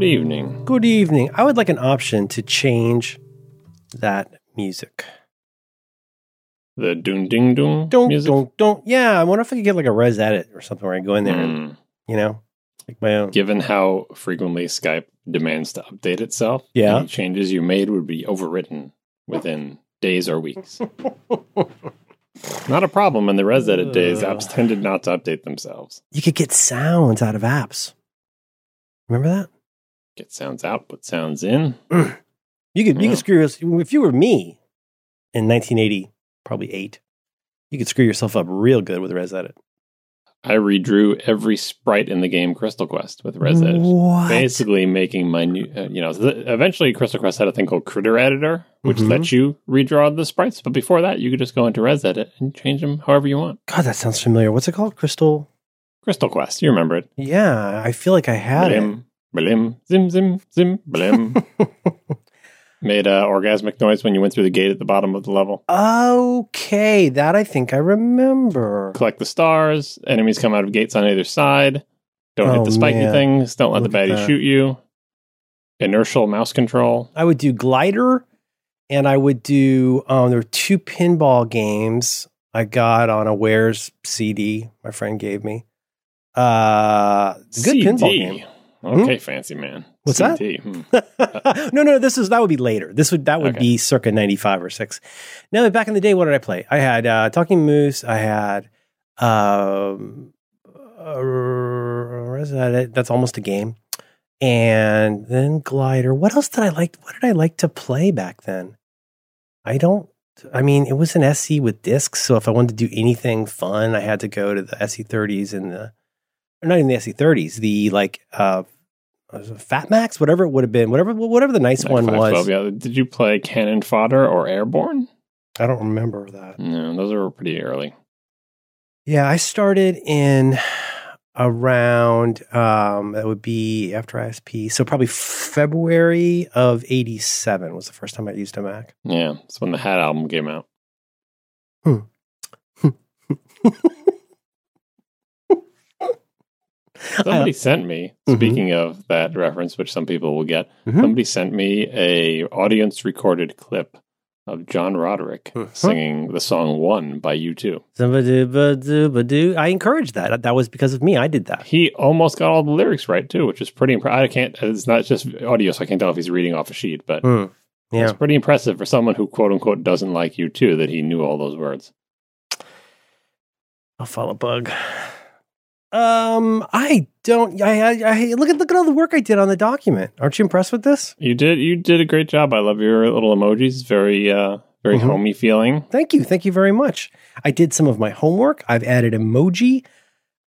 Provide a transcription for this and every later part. Good evening. Good evening. I would like an option to change that music. The doom ding doom. Don't. Yeah, I wonder if I could get like a ResEdit or something where I go in there and, you know, like my own. Given how frequently Skype demands to update itself, any changes you made would be overwritten within days or weeks. Not a problem in the ResEdit days. Apps tended not to update themselves. You could get sounds out of apps. Remember that? Get sounds out, put sounds in. You could screw us. If you were me in 1980, probably 8, you could screw yourself up real good with ResEdit. I redrew every sprite in the game Crystal Quest with ResEdit. What? Basically making my new, eventually Crystal Quest had a thing called Critter Editor, which lets you redraw the sprites. But before that, you could just go into ResEdit and change them however you want. God, that sounds familiar. What's it called? Crystal Quest. You remember it. Yeah, I feel like I had blim, it. Blim, zim, zim, zim, blim. Made an orgasmic noise when you went through the gate at the bottom of the level. Okay, that I think I remember. Collect the stars. Enemies come out of gates on either side. Don't hit the spiky things. Don't let the baddie shoot you. Inertial mouse control. I would do Glider, and I would do, there were 2 pinball games I got on a Wares CD my friend gave me. Good CD. Pinball game. Okay, fancy man. What's CD? That? No. That would be later. That would be circa 95 or 6. Now, back in the day, what did I play? I had Talking Moose. I had ResEdit. That's almost a game. And then Glider. What else did I like? What did I like to play back then? It was an SE with discs. So if I wanted to do anything fun, I had to go to the SE30s and the SE30s, the Fat Max, whatever it would have been, whatever the nice one was. 12, yeah. Did you play Cannon Fodder or Airborne? I don't remember that. No, those were pretty early. Yeah, I started in around, that would be after ISP, so probably February of 87 was the first time I used a Mac. Yeah, that's when the Hat album came out. Somebody sent me, speaking of that reference, which some people will get, somebody sent me a audience recorded clip of John Roderick singing the song One by U2. I encouraged that. That was because of me. I did that. He almost got all the lyrics right, too, which is pretty impressive. It's not just audio, so I can't tell if he's reading off a sheet, but it's pretty impressive for someone who, quote unquote, doesn't like U2 that he knew all those words. I'll follow Bug. Look at all the work I did on the document. Aren't you impressed with this? You did a great job. I love your little emojis. Very, very homey feeling. Thank you very much. I did some of my homework. I've added emoji.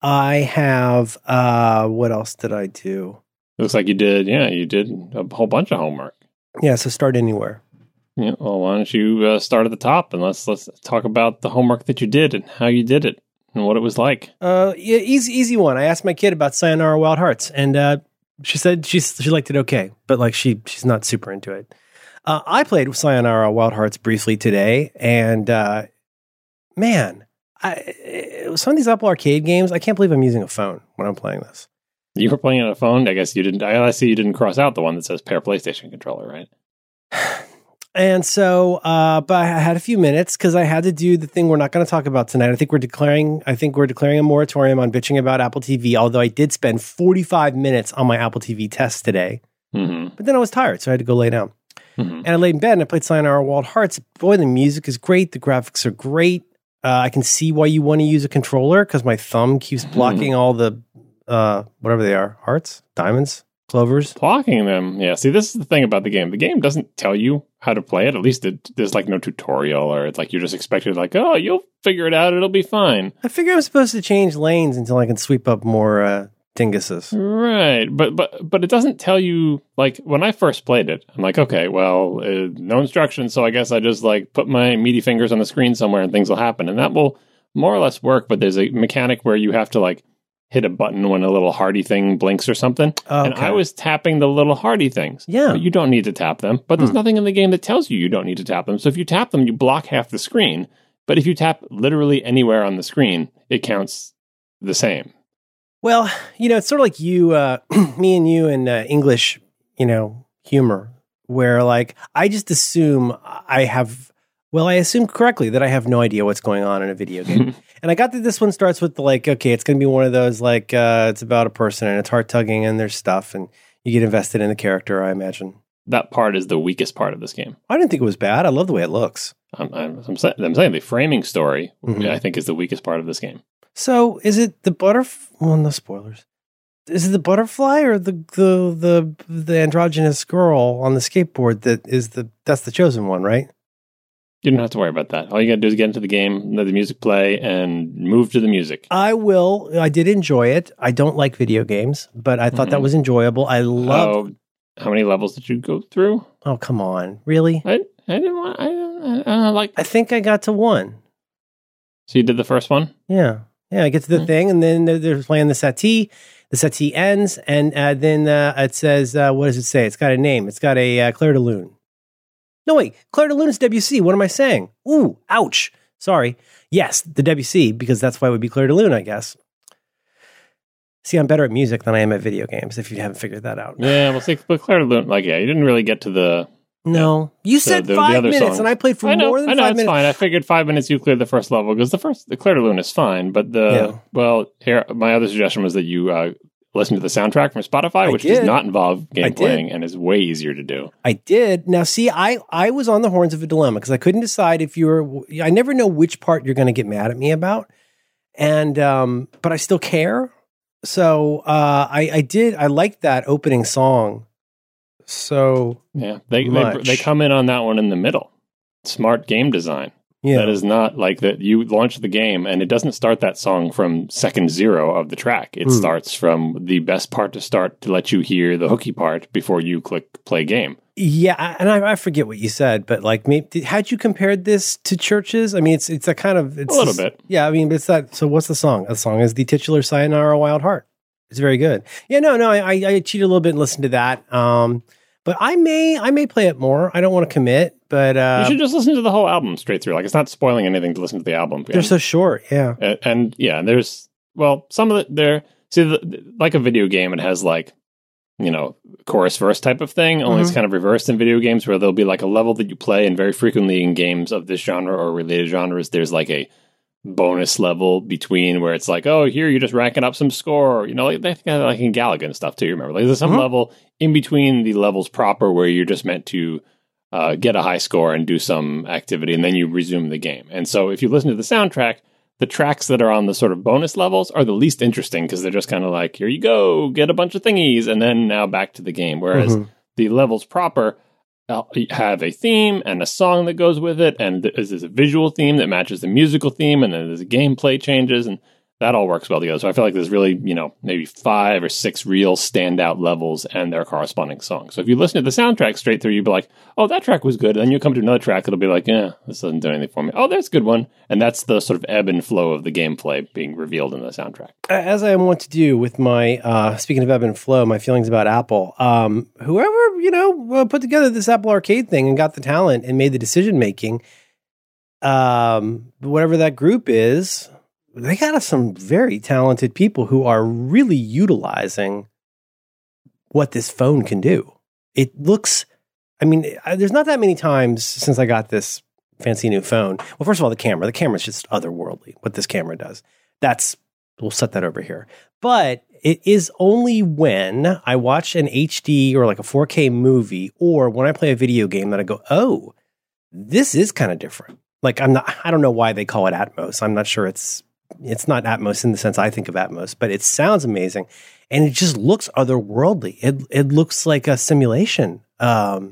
I have, what else did I do? Looks like you did a whole bunch of homework. Yeah. So start anywhere. Yeah. Well, why don't you start at the top and let's talk about the homework that you did and how you did it. And what it was like. Easy one. I asked my kid about Sayonara Wild Hearts, and she said she liked it okay, but like she's not super into it. I played Sayonara Wild Hearts briefly today, and some of these Apple Arcade games, I can't believe I'm using a phone when I'm playing this. You were playing on a phone? I guess you didn't. I see you didn't cross out the one that says pair PlayStation controller, right? And so, but I had a few minutes because I had to do the thing we're not going to talk about tonight. I think we're declaring a moratorium on bitching about Apple TV, although I did spend 45 minutes on my Apple TV test today. Mm-hmm. But then I was tired, so I had to go lay down. Mm-hmm. And I laid in bed and I played Sayonara Wild Hearts. Boy, the music is great. The graphics are great. I can see why you want to use a controller because my thumb keeps blocking all the, whatever they are, hearts, diamonds. Clovers. Blocking them. Yeah. See, this is the thing about the game. The game doesn't tell you how to play it. At least there's like no tutorial, or it's like you're just expected like, oh, you'll figure it out. It'll be fine. I figure I'm supposed to change lanes until I can sweep up more dinguses. Right. But it doesn't tell you, like when I first played it, I'm like, okay, well, no instructions. So I guess I just like put my meaty fingers on the screen somewhere and things will happen. And that will more or less work. But there's a mechanic where you have to like hit a button when a little hearty thing blinks or something. Okay. And I was tapping the little hearty things. Yeah. But you don't need to tap them. But there's nothing in the game that tells you don't need to tap them. So if you tap them, you block half the screen. But if you tap literally anywhere on the screen, it counts the same. Well, you know, it's sort of like you, me and you in English, you know, humor, where like, I just assume I assume correctly that I have no idea what's going on in a video game. And I got that this one starts with like, okay, it's going to be one of those, like, it's about a person and it's heart-tugging and there's stuff and you get invested in the character, I imagine. That part is the weakest part of this game. I didn't think it was bad. I love the way it looks. I'm saying the framing story, mm-hmm. I think, is the weakest part of this game. So is it the butterfly? Well, no spoilers. Is it the butterfly or the androgynous girl on the skateboard that's the chosen one, right? You don't have to worry about that. All you got to do is get into the game, let the music play, and move to the music. I will. I did enjoy it. I don't like video games, but I thought that was enjoyable. I loved... How many levels did you go through? Oh, come on. Really? I think I got to one. So you did the first one? Yeah. Yeah, I get to the thing, and then they're playing the settee. The settee ends, and then it says, what does it say? It's got a name. It's got a Claire de Lune. No, wait. Claire de Lune is WC. What am I saying? Ooh, ouch. Sorry. Yes, the WC, because that's why it would be Claire de Lune, I guess. See, I'm better at music than I am at video games, if you haven't figured that out. Yeah, well, see, but Claire de Lune, like, yeah, you didn't really get to the... No. You said 5 minutes, song. And I played for more than 5 minutes. I know, it's fine. I figured 5 minutes you cleared the first level, because the Claire de Lune is fine, but my other suggestion was that you listen to the soundtrack from Spotify, which does not involve game playing, and is way easier to do. I did. Now, see, I was on the horns of a dilemma, because I couldn't decide if you were... I never know which part you're going to get mad at me about, and but I still care. So I liked that opening song so yeah, much. They come in on that one in the middle. Smart game design. Yeah. That is not like that you launch the game and it doesn't start that song from second zero of the track. It starts from the best part to start to let you hear the hooky part before you click play game. Yeah, I forget what you said, but like, maybe, had you compared this to churches? I mean, it's a kind of... It's a little bit. Yeah, I mean, it's that... So what's the song? The song is the titular Sayonara Wild Heart. It's very good. Yeah, no, I cheated a little bit and listened to that. But I may play it more. I don't want to commit, but... you should just listen to the whole album straight through. Like, it's not spoiling anything to listen to the album. They're so short, yeah. And yeah, there's... Well, some of it there... See, like a video game, it has like... you know, chorus verse type of thing, only it's kind of reversed in video games, where there'll be like a level that you play, and very frequently in games of this genre or related genres, there's like a bonus level between, where it's like, oh, here you're just racking up some score, or, you know, like they kind of like in Galaga and stuff too, remember? Like there's some level in between the levels proper where you're just meant to get a high score and do some activity, and then you resume the game. And so if you listen to the soundtrack, the tracks that are on the sort of bonus levels are the least interesting, because they're just kind of like, here you go, get a bunch of thingies, and then now back to the game. Whereas the levels proper have a theme and a song that goes with it, and there's a visual theme that matches the musical theme, and then there's gameplay changes, and that all works well together. So I feel like there's really, you know, maybe 5 or 6 real standout levels and their corresponding songs. So if you listen to the soundtrack straight through, you'd be like, oh, that track was good. And then you come to another track, it'll be like, yeah, this doesn't do anything for me. Oh, that's a good one. And that's the sort of ebb and flow of the gameplay being revealed in the soundtrack. As I want to do with my, speaking of ebb and flow, my feelings about Apple, whoever, you know, put together this Apple Arcade thing and got the talent and made the decision-making, whatever that group is... They got some very talented people who are really utilizing what this phone can do. It looks, I mean, there's not that many times since I got this fancy new phone. Well, first of all, the camera's just otherworldly, what this camera does. We'll set that over here. But it is only when I watch an HD or like a 4K movie, or when I play a video game, that I go, oh, this is kind of different. Like, I don't know why they call it Atmos. I'm not sure it's not Atmos in the sense I think of Atmos, but it sounds amazing. And it just looks otherworldly. It looks like a simulation. So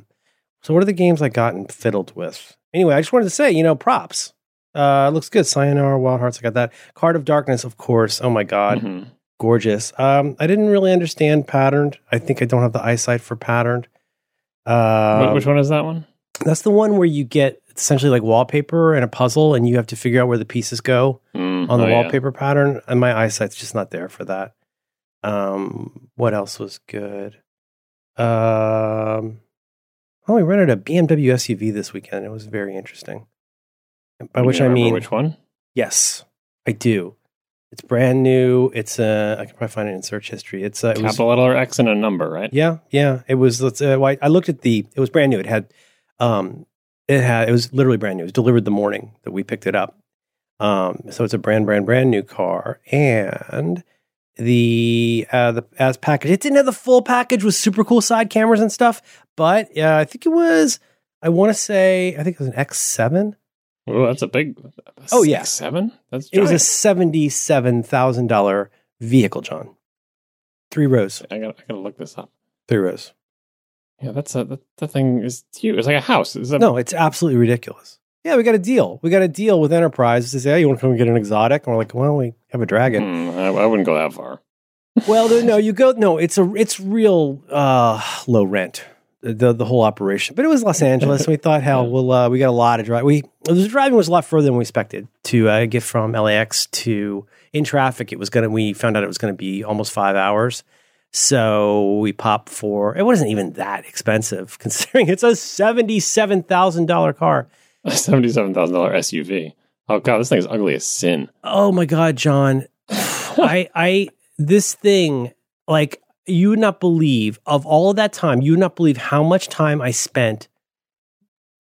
what are the games I got and fiddled with? Anyway, I just wanted to say, you know, props. It looks good. Sayonara, Wild Hearts, I got that. Card of Darkness, of course. Oh my God. Mm-hmm. Gorgeous. I didn't really understand Patterned. I think I don't have the eyesight for Patterned. Which one is that one? That's the one where you get essentially like wallpaper and a puzzle, and you have to figure out where the pieces go. On the wallpaper pattern, and my eyesight's just not there for that. What else was good? We rented a BMW SUV this weekend. It was very interesting. By which I mean, which one? Yes, I do. It's brand new. It's I can probably find it in search history. It's it capital was, letter X and a number, right? Yeah, yeah. It was. I looked at the. It was brand new. It had. It was literally brand new. It was delivered the morning that we picked it up. So it's a brand new car, and the as package, it didn't have the full package with super cool side cameras and stuff. But I think it was. I think it was an X7. Oh, that's a big. X7. That's giant. It was a $77,000 vehicle, John. Three rows. I gotta look this up. Three rows. Yeah, that thing is huge. It's like a house. No, it's absolutely ridiculous. Yeah, we got a deal. We got a deal with Enterprise to say, "Hey, you want to come get an exotic?" And we're like, "Well, we have a dragon." I wouldn't go that far. Well, no, you go. No, it's real low rent. The whole operation, but it was Los Angeles. And we thought, hell, we got a lot of drive. The driving was a lot further than we expected to get from LAX to in traffic. We found out it was going to be almost 5 hours. So we popped for, it wasn't even that expensive considering it's a $77,000 car. A $77,000 SUV. Oh God, this thing is ugly as sin. Oh my God, John. This thing, like, you would not believe, of all of that time, you would not believe how much time I spent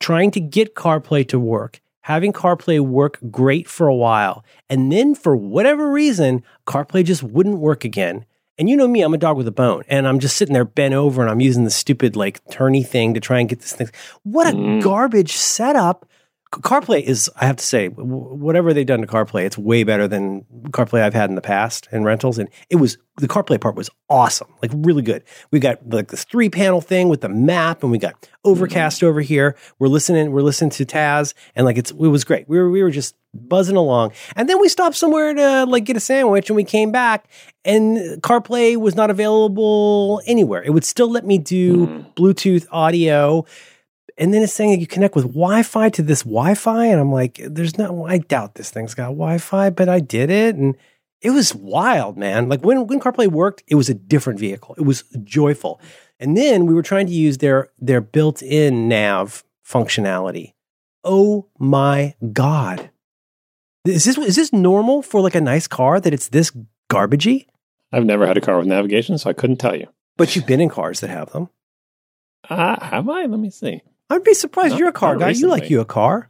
trying to get CarPlay to work, having CarPlay work great for a while. And then for whatever reason, CarPlay just wouldn't work again. And you know me, I'm a dog with a bone. And I'm just sitting there bent over and I'm using the stupid like turny thing to try and get this thing. What a garbage setup. CarPlay is, I have to say, whatever they've done to CarPlay, it's way better than CarPlay I've had in the past in rentals. And it was, the CarPlay part was awesome, like really good. We got like this 3-panel thing with the map, and we got Overcast over here. We're listening to Taz, and like it was great. We were just buzzing along. And then we stopped somewhere to like get a sandwich, and we came back, and CarPlay was not available anywhere. It would still let me do Bluetooth audio. And then it's saying that you connect with Wi-Fi to this Wi-Fi. And I'm like, I doubt this thing's got Wi-Fi, but I did it. And it was wild, man. Like when CarPlay worked, it was a different vehicle. It was joyful. And then we were trying to use their built-in nav functionality. Oh my God. Is this normal for like a nice car that it's this garbagey? I've never had a car with navigation, so I couldn't tell you. But you've been in cars that have them. Have I? Let me see. I'd be surprised. You're a car guy. Recently. You like you a car.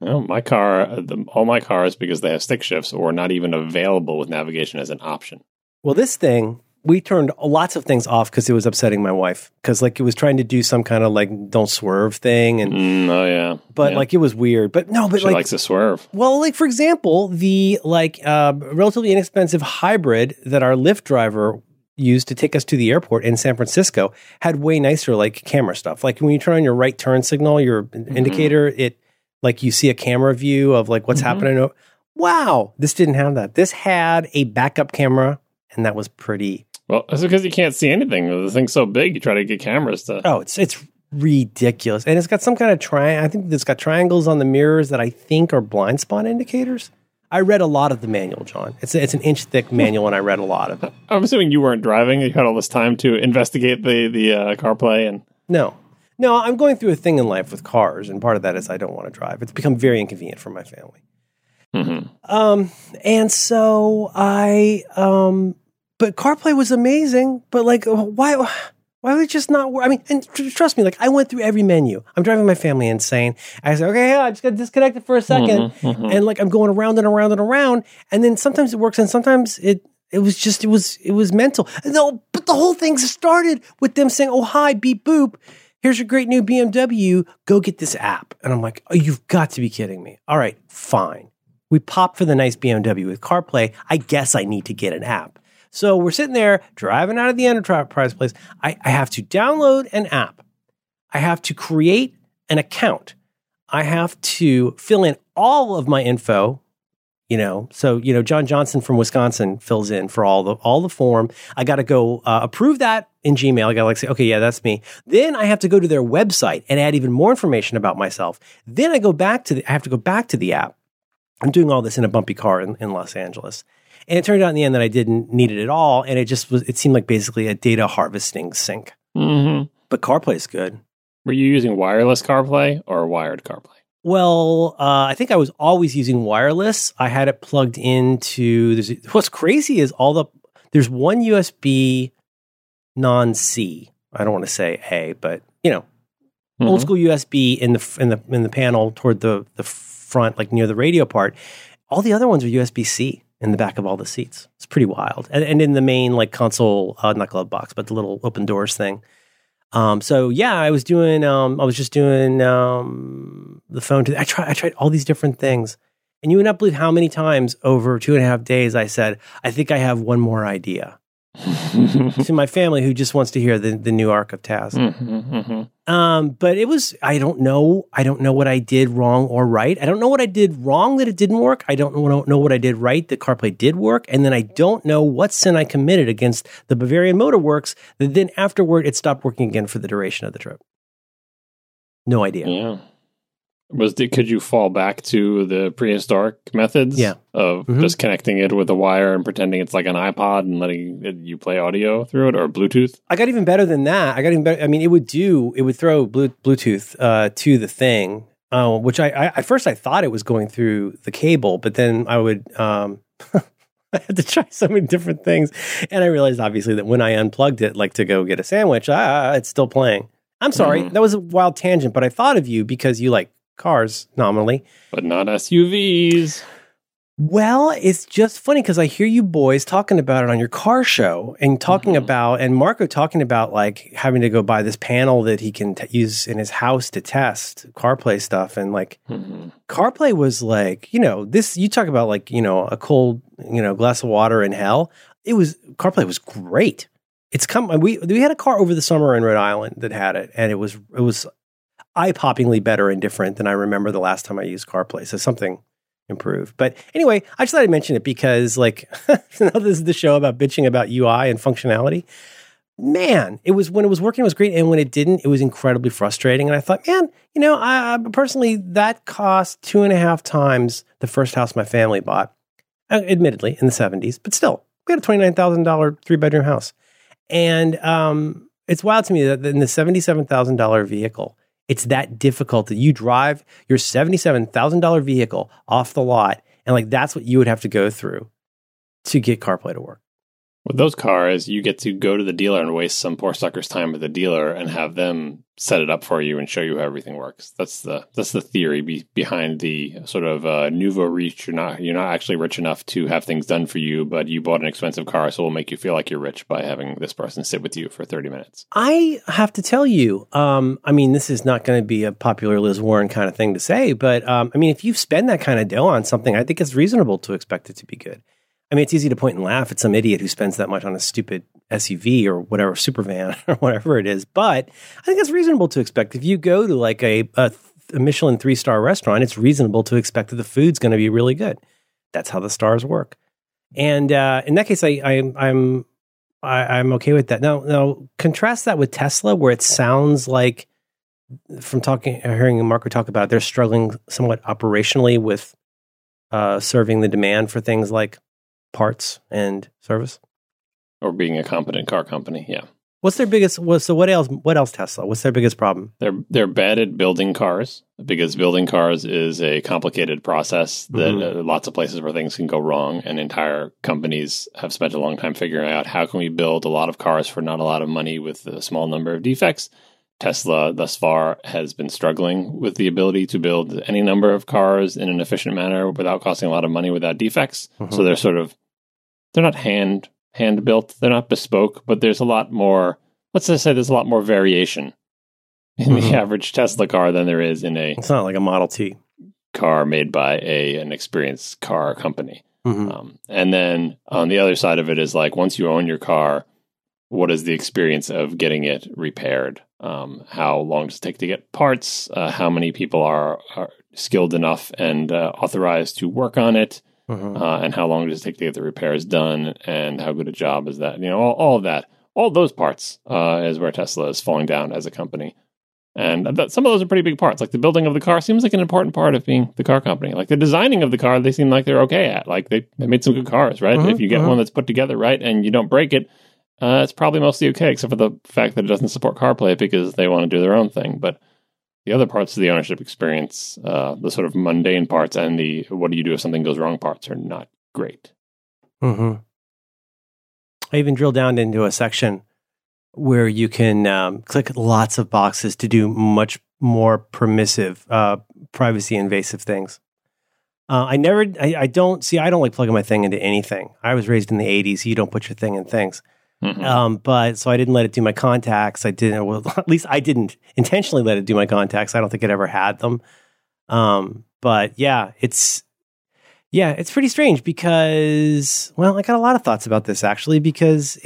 No, my car, all my cars, because they have stick shifts, or not even available with navigation as an option. Well, this thing, we turned lots of things off because it was upsetting my wife. Because like it was trying to do some kind of like don't swerve thing, and but like it was weird. But no, but she likes to swerve. Well, like for example, the like relatively inexpensive hybrid that our Lyft driver used to take us to the airport in San Francisco had way nicer like camera stuff. Like when you turn on your right turn signal, your indicator, it like you see a camera view of like what's happening. Wow, this didn't have that. This had a backup camera, and that was pretty. Well, that's because you can't see anything. The thing's so big, you try to get cameras to. Oh, it's ridiculous, and it's got some kind of I think it's got triangles on the mirrors that I think are blind spot indicators. I read a lot of the manual, John. It's an inch-thick manual, and I read a lot of it. I'm assuming you weren't driving. You had all this time to investigate the CarPlay. And No, I'm going through a thing in life with cars, and part of that is I don't want to drive. It's become very inconvenient for my family. Mm-hmm. And so I... but CarPlay was amazing, but like, why would it just not work? I mean, and trust me, like I went through every menu. I'm driving my family insane. I said, okay, yeah, I just got disconnected for a second. And like I'm going around and around and around. And then sometimes it works and sometimes it was mental. No, but the whole thing started with them saying, oh, hi, beep, boop. Here's your great new BMW. Go get this app. And I'm like, oh, you've got to be kidding me. All right, fine. We popped for the nice BMW with CarPlay. I guess I need to get an app. So we're sitting there driving out of the Enterprise place. I have to download an app. I have to create an account. I have to fill in all of my info, you know. So, you know, John Johnson from Wisconsin fills in for all the form. I got to go approve that in Gmail. I got to like say, okay, yeah, that's me. Then I have to go to their website and add even more information about myself. Then I have to go back to the app. I'm doing all this in a bumpy car in Los Angeles. And it turned out in the end that I didn't need it at all. And it seemed like basically a data harvesting sink. But CarPlay is good. Were you using wireless CarPlay or wired CarPlay? Well, I think I was always using wireless. I had it plugged into this. What's crazy is there's one USB non-C. I don't want to say A, but you know, old school USB in the panel toward the front, like near the radio part. All the other ones are USB-C in the back of all the seats. It's pretty wild. And in the main like console, not glove box, but the little open doors thing. So yeah, I was just doing the phone. I tried all these different things, and you would not believe how many times over 2.5 days I said, I think I have one more idea to my family who just wants to hear the new arc of Taz. Mm-hmm, mm-hmm. But it was, I don't know what I did wrong or right. I don't know what I did wrong that it didn't work. I don't know what I did right that CarPlay did work. And then I don't know what sin I committed against the Bavarian Motor Works that then afterward it stopped working again for the duration of the trip. No idea. Yeah. Could you fall back to the prehistoric methods of just connecting it with a wire and pretending it's like an iPod and letting you play audio through it, or Bluetooth? I got even better than that. I mean, it would throw Bluetooth to the thing, which I at first I thought it was going through the cable, but then I would I had to try so many different things, and I realized obviously that when I unplugged it, like to go get a sandwich, it's still playing. I'm sorry, that was a wild tangent, but I thought of you because you like cars nominally, but not SUVs. Well, it's just funny because I hear you boys talking about it on your car show and talking about, and Marco talking about like having to go buy this panel that he can use in his house to test CarPlay stuff. And like CarPlay was like, you know, this, you talk about like, you know, a cold, you know, glass of water in hell. CarPlay was great. It's come, we had a car over the summer in Rhode Island that had it, and it was eye-poppingly better and different than I remember the last time I used CarPlay. So something improved. But anyway, I just thought I'd mention it because, like, now this is the show about bitching about UI and functionality. Man, it was, when it was working, it was great. And when it didn't, it was incredibly frustrating. And I thought, man, you know, I personally, that cost 2.5 times the first house my family bought, admittedly, in the 70s. But still, we had a $29,000 three-bedroom house. And it's wild to me that in the $77,000 vehicle, it's that difficult that you drive your $77,000 vehicle off the lot, and like that's what you would have to go through to get CarPlay to work. With those cars, you get to go to the dealer and waste some poor sucker's time at the dealer and have them set it up for you and show you how everything works. That's the theory behind the sort of nouveau riche. You're not actually rich enough to have things done for you, but you bought an expensive car, so we'll make you feel like you're rich by having this person sit with you for 30 minutes. I have to tell you, I mean, this is not going to be a popular Liz Warren kind of thing to say, but I mean, if you spend that kind of dough on something, I think it's reasonable to expect it to be good. I mean, it's easy to point and laugh at some idiot who spends that much on a stupid SUV or whatever, supervan or whatever it is. But I think it's reasonable to expect. If you go to like a Michelin 3-star restaurant, it's reasonable to expect that the food's going to be really good. That's how the stars work. And in that case, I'm okay with that. Now, contrast that with Tesla, where it sounds like from hearing Marco talk about it, they're struggling somewhat operationally with serving the demand for things like parts and service, or being a competent car company. Yeah. What's their biggest? So what else? What else? Tesla. What's their biggest problem? They're bad at building cars, because building cars is a complicated process that lots of places where things can go wrong, and entire companies have spent a long time figuring out how can we build a lot of cars for not a lot of money with a small number of defects. Tesla thus far has been struggling with the ability to build any number of cars in an efficient manner without costing a lot of money, without defects. So they're sort of, they're not hand built, they're not bespoke, but there's a lot more, let's just say there's a lot more variation in the average Tesla car than there is in it's not like a Model T car made by an experienced car company. And then on the other side of it is like, once you own your car, what is the experience of getting it repaired? How long does it take to get parts? How many people are skilled enough and authorized to work on it? And how long does it take to get the repairs done? And how good a job is that? You know, all of that, all those parts is where Tesla is falling down as a company. And some of those are pretty big parts. Like the building of the car seems like an important part of being the car company. Like the designing of the car, they seem like they're okay at. Like they made some good cars, right? If you get one that's put together right and you don't break it, it's probably mostly okay, except for the fact that it doesn't support CarPlay because they want to do their own thing. But The other parts of the ownership experience, the sort of mundane parts and the what do you do if something goes wrong parts are not great. Mm-hmm. I even drilled down into a section where you can click lots of boxes to do much more permissive, privacy invasive things. I don't like plugging my thing into anything. I was raised in the 80s. You don't put your thing in things. Mm-hmm. So I didn't let it do my contacts. I didn't intentionally let it do my contacts. I don't think it ever had them. It's pretty strange because, well, I got a lot of thoughts about this actually, because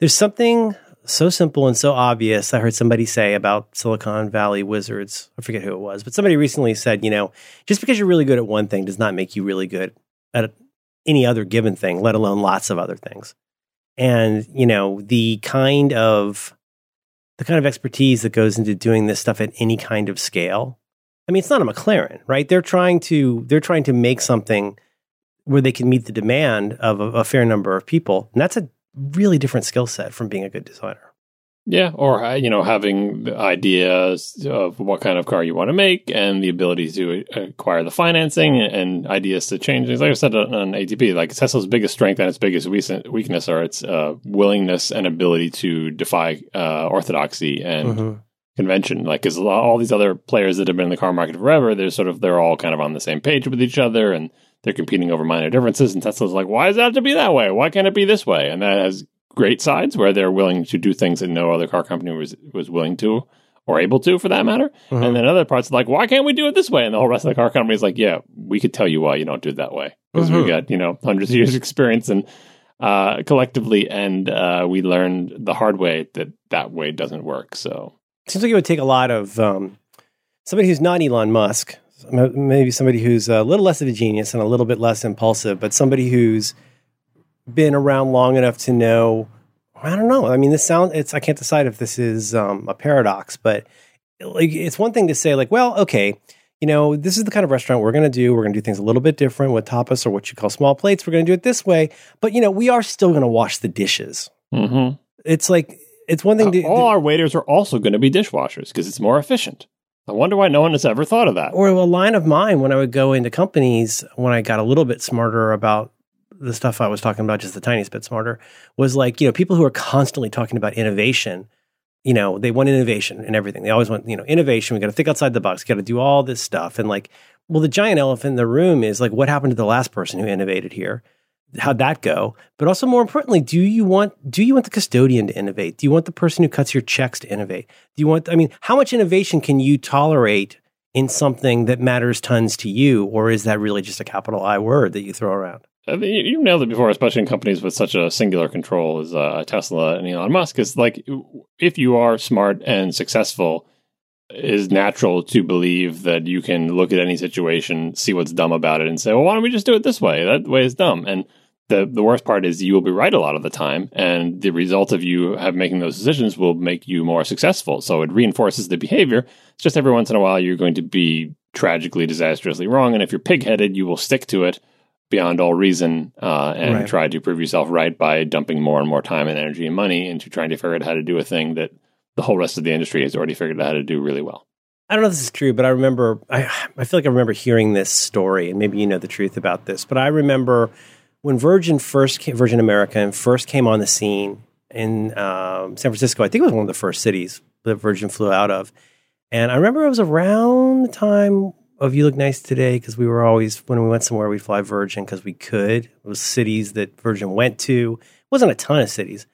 there's something so simple and so obvious. I heard somebody say about Silicon Valley wizards. I forget who it was, but somebody recently said, just because you're really good at one thing does not make you really good at any other given thing, let alone lots of other things. And, the kind of expertise that goes into doing this stuff at any kind of scale. I mean, it's not a McLaren, right? They're trying to make something where they can meet the demand of a fair number of people. And that's a really different skill set from being a good designer. Yeah. Or, having ideas of what kind of car you want to make and the ability to acquire the financing and ideas to change things. Like I said on ATP, like Tesla's biggest strength and its biggest weakness are its willingness and ability to defy orthodoxy and convention. Like, because all these other players that have been in the car market forever, they're all kind of on the same page with each other and they're competing over minor differences. And Tesla's like, why does it have to be that way? Why can't it be this way? And that has great sides where they're willing to do things that no other car company was willing to or able to, for that matter. Mm-hmm. And then other parts like, why can't we do it this way? And the whole rest of the car company is like, yeah, we could tell you why you don't do it that way. Because we got, hundreds of years of experience and collectively, and we learned the hard way that way doesn't work. So it seems like it would take a lot of somebody who's not Elon Musk, maybe somebody who's a little less of a genius and a little bit less impulsive, but somebody who's been around long enough to know, I don't know. I mean, I can't decide if this is a paradox, but like, it's one thing to say like, well, okay, this is the kind of restaurant we're going to do. We're going to do things a little bit different with tapas or what you call small plates. We're going to do it this way, but we are still going to wash the dishes. Mm-hmm. It's like, it's one thing all our waiters are also going to be dishwashers because it's more efficient. I wonder why no one has ever thought of that. Or a line of mine when I would go into companies, when I got a little bit smarter about the stuff I was talking about, just the tiniest bit smarter, was like, people who are constantly talking about innovation, they want innovation in everything. They always want, innovation. We got to think outside the box. Got to do all this stuff. And like, well, the giant elephant in the room is like, what happened to the last person who innovated here? How'd that go? But also more importantly, do you want the custodian to innovate? Do you want the person who cuts your checks to innovate? How much innovation can you tolerate in something that matters tons to you? Or is that really just a capital I word that you throw around? I mean, you nailed it before, especially in companies with such a singular control as Tesla and Elon Musk. It's like, if you are smart and successful, it is natural to believe that you can look at any situation, see what's dumb about it, and say, well, why don't we just do it this way? That way is dumb. And the worst part is you will be right a lot of the time, and the result of you making those decisions will make you more successful. So it reinforces the behavior. It's just every once in a while you're going to be tragically, disastrously wrong, and if you're pig-headed, you will stick to it beyond all reason and try to prove yourself right by dumping more and more time and energy and money into trying to figure out how to do a thing that the whole rest of the industry has already figured out how to do really well. I don't know if this is true, but I remember, I feel like I remember hearing this story, and maybe you know the truth about this, but I remember when Virgin America first came on the scene in San Francisco. I think it was one of the first cities that Virgin flew out of. And I remember it was around the time of You Look Nice Today, because we were always, when we went somewhere, we'd fly Virgin because we could. It was cities that Virgin went to. It wasn't a ton of cities,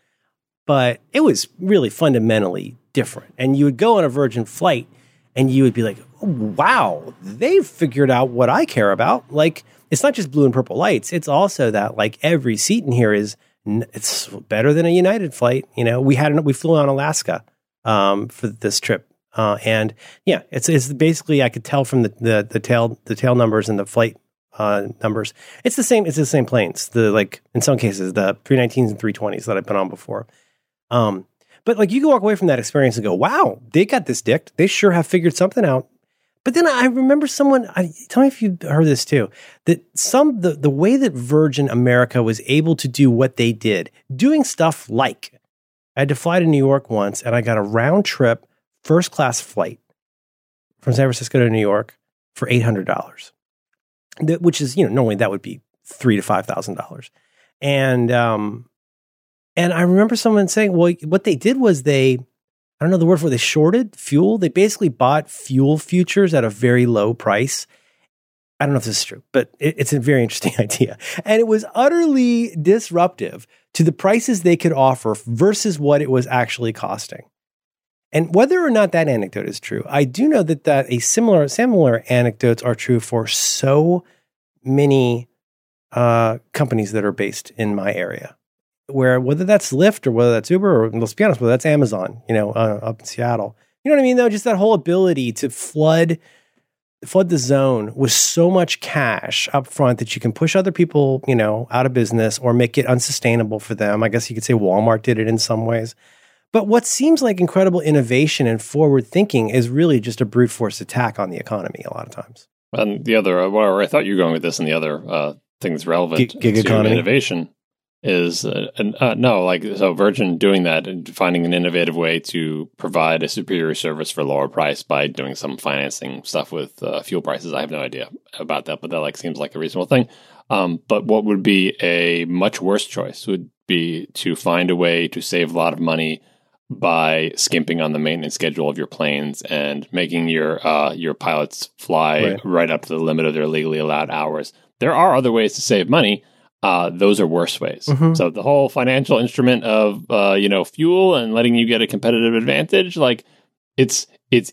but it was really fundamentally different. And you would go on a Virgin flight and you would be like, oh, wow, they've figured out what I care about. Like, it's not just blue and purple lights. It's also that like every seat in here it's better than a United flight. We flew on Alaska for this trip. And yeah, it's basically, I could tell from the tail numbers and the flight numbers. It's the same planes. In some cases, the 319s and 320s that I've been on before. But like, you can walk away from that experience and go, wow, they got this dicked. They sure have figured something out. But then I remember someone, tell me if you heard this too, that the way that Virgin America was able to do what they did, doing stuff like, I had to fly to New York once and I got a round trip first class flight from San Francisco to New York for $800, which is, you know, normally that would be $3,000 to $5,000. And I remember someone saying, well, what they did was they, I don't know the word for it, they shorted fuel. They basically bought fuel futures at a very low price. I don't know if this is true, but it's a very interesting idea. And it was utterly disruptive to the prices they could offer versus what it was actually costing. And whether or not that anecdote is true, I do know that a similar anecdotes are true for so many companies that are based in my area, where whether that's Lyft or whether that's Uber, or let's be honest, whether that's Amazon, you know, up in Seattle, you know what I mean though? Just that whole ability to flood the zone with so much cash up front that you can push other people, you know, out of business or make it unsustainable for them. I guess you could say Walmart did it in some ways. But what seems like incredible innovation and forward thinking is really just a brute force attack on the economy a lot of times. And the other, where I thought you were going with this, and the other thing that's relevant to innovation is, Virgin doing that and finding an innovative way to provide a superior service for lower price by doing some financing stuff with fuel prices. I have no idea about that, but that seems like a reasonable thing. But what would be a much worse choice would be to find a way to save a lot of money by skimping on the maintenance schedule of your planes and making your pilots fly right up to the limit of their legally allowed hours. There are other ways to save money. Those are worse ways. Mm-hmm. So the whole financial instrument of fuel and letting you get a competitive advantage, it's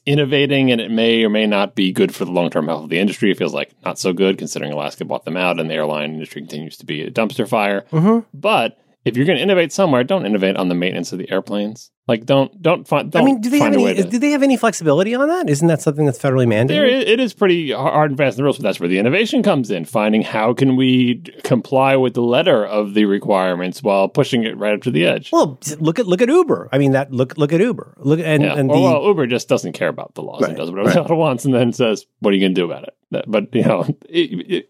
innovating, and it may or may not be good for the long-term health of the industry. It feels like not so good, considering Alaska bought them out and the airline industry continues to be a dumpster fire. Mm-hmm. But if you're going to innovate somewhere, don't innovate on the maintenance of the airplanes. Don't. I mean, do they have any flexibility on that? Isn't that something that's federally mandated? It is pretty hard and fast in the rules, but that's where the innovation comes in. Finding how can we comply with the letter of the requirements while pushing it right up to the edge. Well, look at Uber. I mean, Uber just doesn't care about the laws. Right. It does whatever it wants, and then says, "What are you going to do about it?" But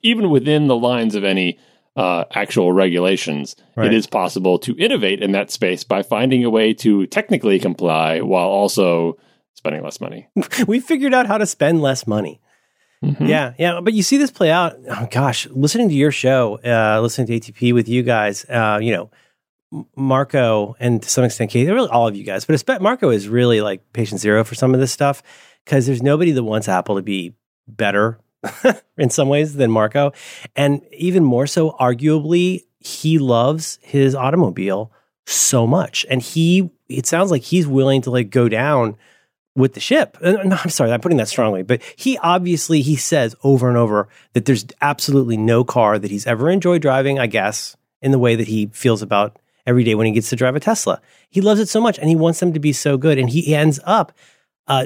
even within the lines of any actual regulations, It is possible to innovate in that space by finding a way to technically comply while also spending less money. We figured out how to spend less money. Mm-hmm. Yeah. But you see this play out. Oh gosh, listening to your show, listening to ATP with you guys, Marco and to some extent Katie, really all of you guys, but Marco is really like patient zero for some of this stuff, because there's nobody that wants Apple to be better in some ways than Marco. And even more so, arguably, he loves his automobile so much. And it sounds like he's willing to go down with the ship. No, I'm sorry, I'm putting that strongly. But he says over and over that there's absolutely no car that he's ever enjoyed driving, I guess, in the way that he feels about every day when he gets to drive a Tesla. He loves it so much and he wants them to be so good. And he ends up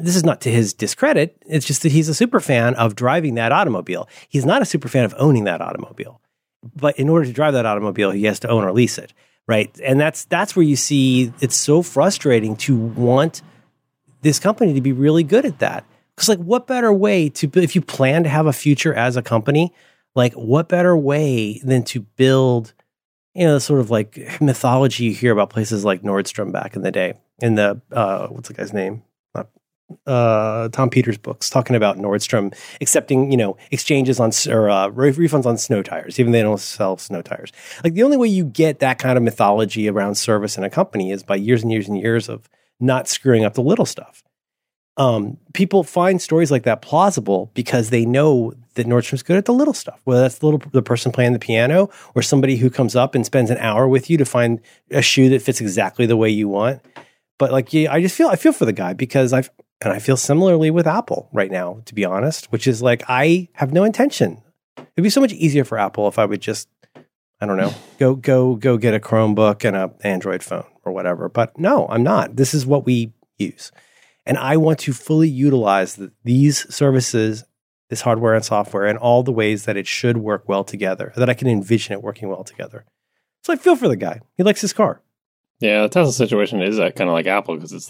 this is not to his discredit. It's just that he's a super fan of driving that automobile. He's not a super fan of owning that automobile. But in order to drive that automobile, he has to own or lease it, right? And that's where you see it's so frustrating to want this company to be really good at that. Because what better way to, if you plan to have a future as a company, what better way than to build, sort of mythology you hear about places like Nordstrom back in the day, in the, what's the guy's name? Tom Peters' books talking about Nordstrom accepting, exchanges on or refunds on snow tires, even though they don't sell snow tires. The only way you get that kind of mythology around service in a company is by years and years and years of not screwing up the little stuff. People find stories like that plausible because they know that Nordstrom's good at the little stuff, whether that's the person playing the piano or somebody who comes up and spends an hour with you to find a shoe that fits exactly the way you want. But I feel for the guy, because I feel similarly with Apple right now, to be honest, which is I have no intention. It'd be so much easier for Apple if I would just, I don't know, go get a Chromebook and an Android phone or whatever. But no, I'm not. This is what we use. And I want to fully utilize these services, this hardware and software, and all the ways that it should work well together, that I can envision it working well together. So I feel for the guy. He likes his car. Yeah, the Tesla situation is kind of like Apple, because it's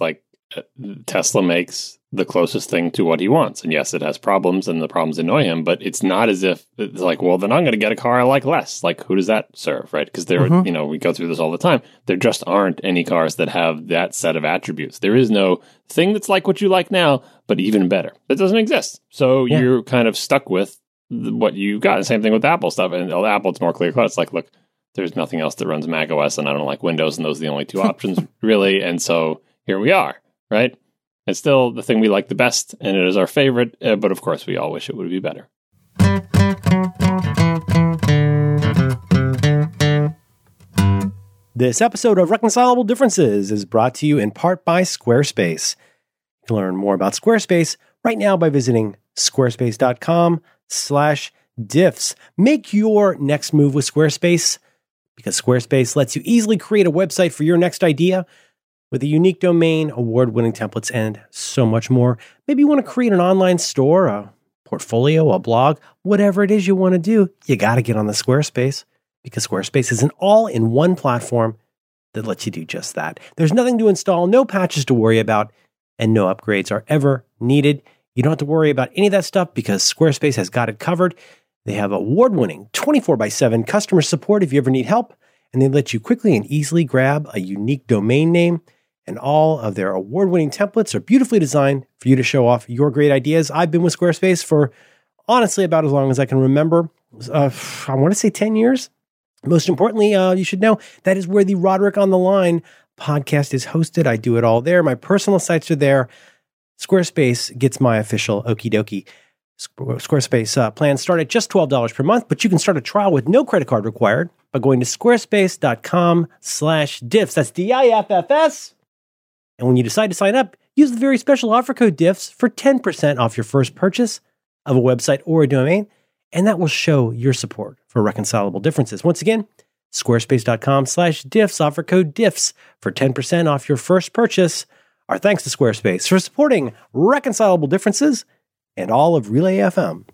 Tesla makes the closest thing to what he wants. And yes, it has problems and the problems annoy him, but it's not as if it's like, well, then I'm going to get a car I like less. Like, who does that serve, right? Because there, you know, we go through this all the time. There just aren't any cars that have that set of attributes. There is no thing that's like what you like now, but even better. That doesn't exist. So you're kind of stuck with what you got. The same thing with Apple stuff. And Apple, it's more clear cut. It's like, look, there's nothing else that runs Mac OS, and I don't like Windows, and those are the only two options, really. And so here we are, right? It's still the thing we like the best, and it is our favorite, but of course we all wish it would be better. This episode of Reconcilable Differences is brought to you in part by Squarespace. You can learn more about Squarespace right now by visiting squarespace.com/diffs. Make your next move with Squarespace, because Squarespace lets you easily create a website for your next idea with a unique domain, award-winning templates, and so much more. Maybe you want to create an online store, a portfolio, a blog, whatever it is you want to do, you got to get on the Squarespace, because Squarespace is an all-in-one platform that lets you do just that. There's nothing to install, no patches to worry about, and no upgrades are ever needed. You don't have to worry about any of that stuff because Squarespace has got it covered. They have award-winning 24/7 customer support if you ever need help, and they let you quickly and easily grab a unique domain name, and all of their award-winning templates are beautifully designed for you to show off your great ideas. I've been with Squarespace for, honestly, about as long as I can remember. I want to say 10 years. Most importantly, you should know, that is where the Roderick on the Line podcast is hosted. I do it all there. My personal sites are there. Squarespace gets my official okie dokie. Squarespace plans start at just $12 per month, but you can start a trial with no credit card required by going to squarespace.com/diffs. That's DIFFS. And when you decide to sign up, use the very special offer code diffs for 10% off your first purchase of a website or a domain, and that will show your support for Reconcilable Differences. Once again, squarespace.com/diffs, offer code diffs for 10% off your first purchase. Our thanks to Squarespace for supporting Reconcilable Differences and all of Relay FM.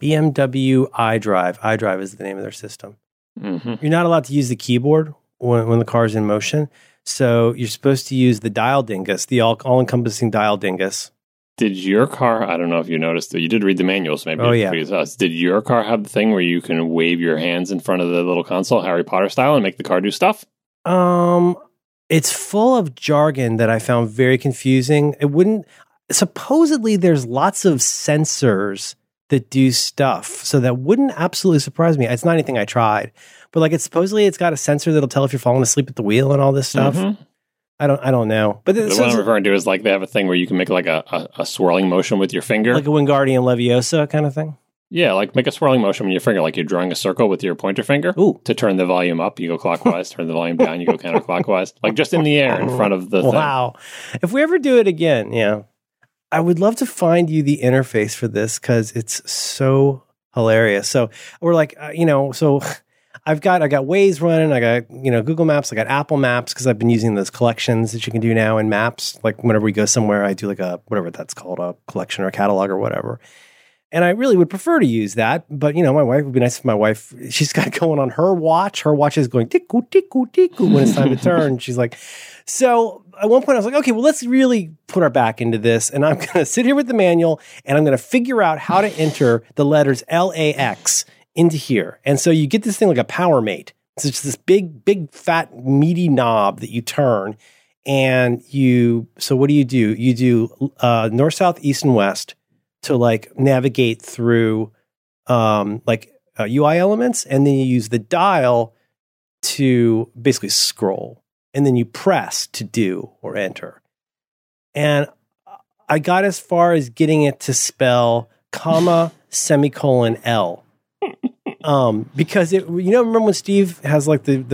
BMW iDrive. iDrive is the name of their system. Mm-hmm. You're not allowed to use the keyboard when the car's in motion. So you're supposed to use the dial dingus, the all-encompassing dial dingus. Did your car, I don't know if you noticed, you did read the manual, so maybe it's us. Did your car have the thing where you can wave your hands in front of the little console, Harry Potter style, and make the car do stuff? It's full of jargon that I found very confusing. It wouldn't, supposedly there's lots of sensors that do stuff, so that wouldn't absolutely surprise me. It's not anything I tried, but like, it's supposedly it's got a sensor that'll tell if you're falling asleep at the wheel and all this stuff. Mm-hmm. I don't know. But the one I'm referring to is like they have a thing where you can make like a swirling motion with your finger. Like a Wingardium Leviosa kind of thing? Yeah, like make a swirling motion with your finger, like you're drawing a circle with your pointer finger. Ooh. To turn the volume up, you go clockwise. Turn the volume down, you go counterclockwise. Like just in the air in front of the thing. Wow. If we ever do it again, I would love to find you the interface for this because it's so hilarious. So we're like, I got Waze running, I got, Google Maps, I got Apple Maps, because I've been using those collections that you can do now in Maps. Like whenever we go somewhere, I do like a, whatever that's called, a collection or a catalog or whatever. And I really would prefer to use that, but my wife, it would be nice if my wife, she's got going on her watch. Her watch is going tickle, tickle, tickle when it's time to turn. She's like, so at one point I was like, okay, well, let's really put our back into this. And I'm going to sit here with the manual and I'm going to figure out how to enter the letters LAX into here. And so you get this thing like a Power Mate. So it's this big, big, fat, meaty knob that you turn. And so what do you do? You do north, south, east, and west to like navigate through UI elements. And then you use the dial to basically scroll. And then you press to do or enter. And I got as far as getting it to spell comma, semicolon, L. Because it, remember when Steve has like the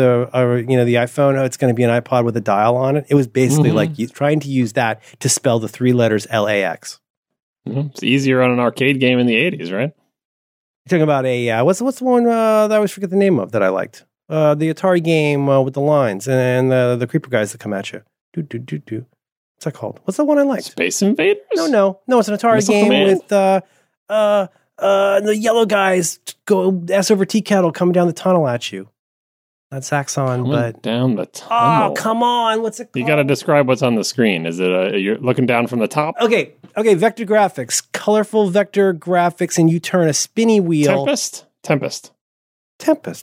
iPhone, it's going to be an iPod with a dial on it. It was basically trying to use that to spell the three letters LAX. Mm-hmm. It's easier on an arcade game in the 80s, right? You're talking about what's the one that I always forget the name of that I liked? The Atari game with the lines and the creeper guys that come at you. Do, do, do, do. What's that called? What's the one I liked? Space Invaders? No, it's an Atari Missile game Command? With, the yellow guys go ass over tea kettle coming down the tunnel at you. That Saxon, but down the tunnel. Oh, come on! What's it called? You got to describe what's on the screen. Is it you're looking down from the top? Okay. Vector graphics, colorful vector graphics, and you turn a spinny wheel. Tempest. I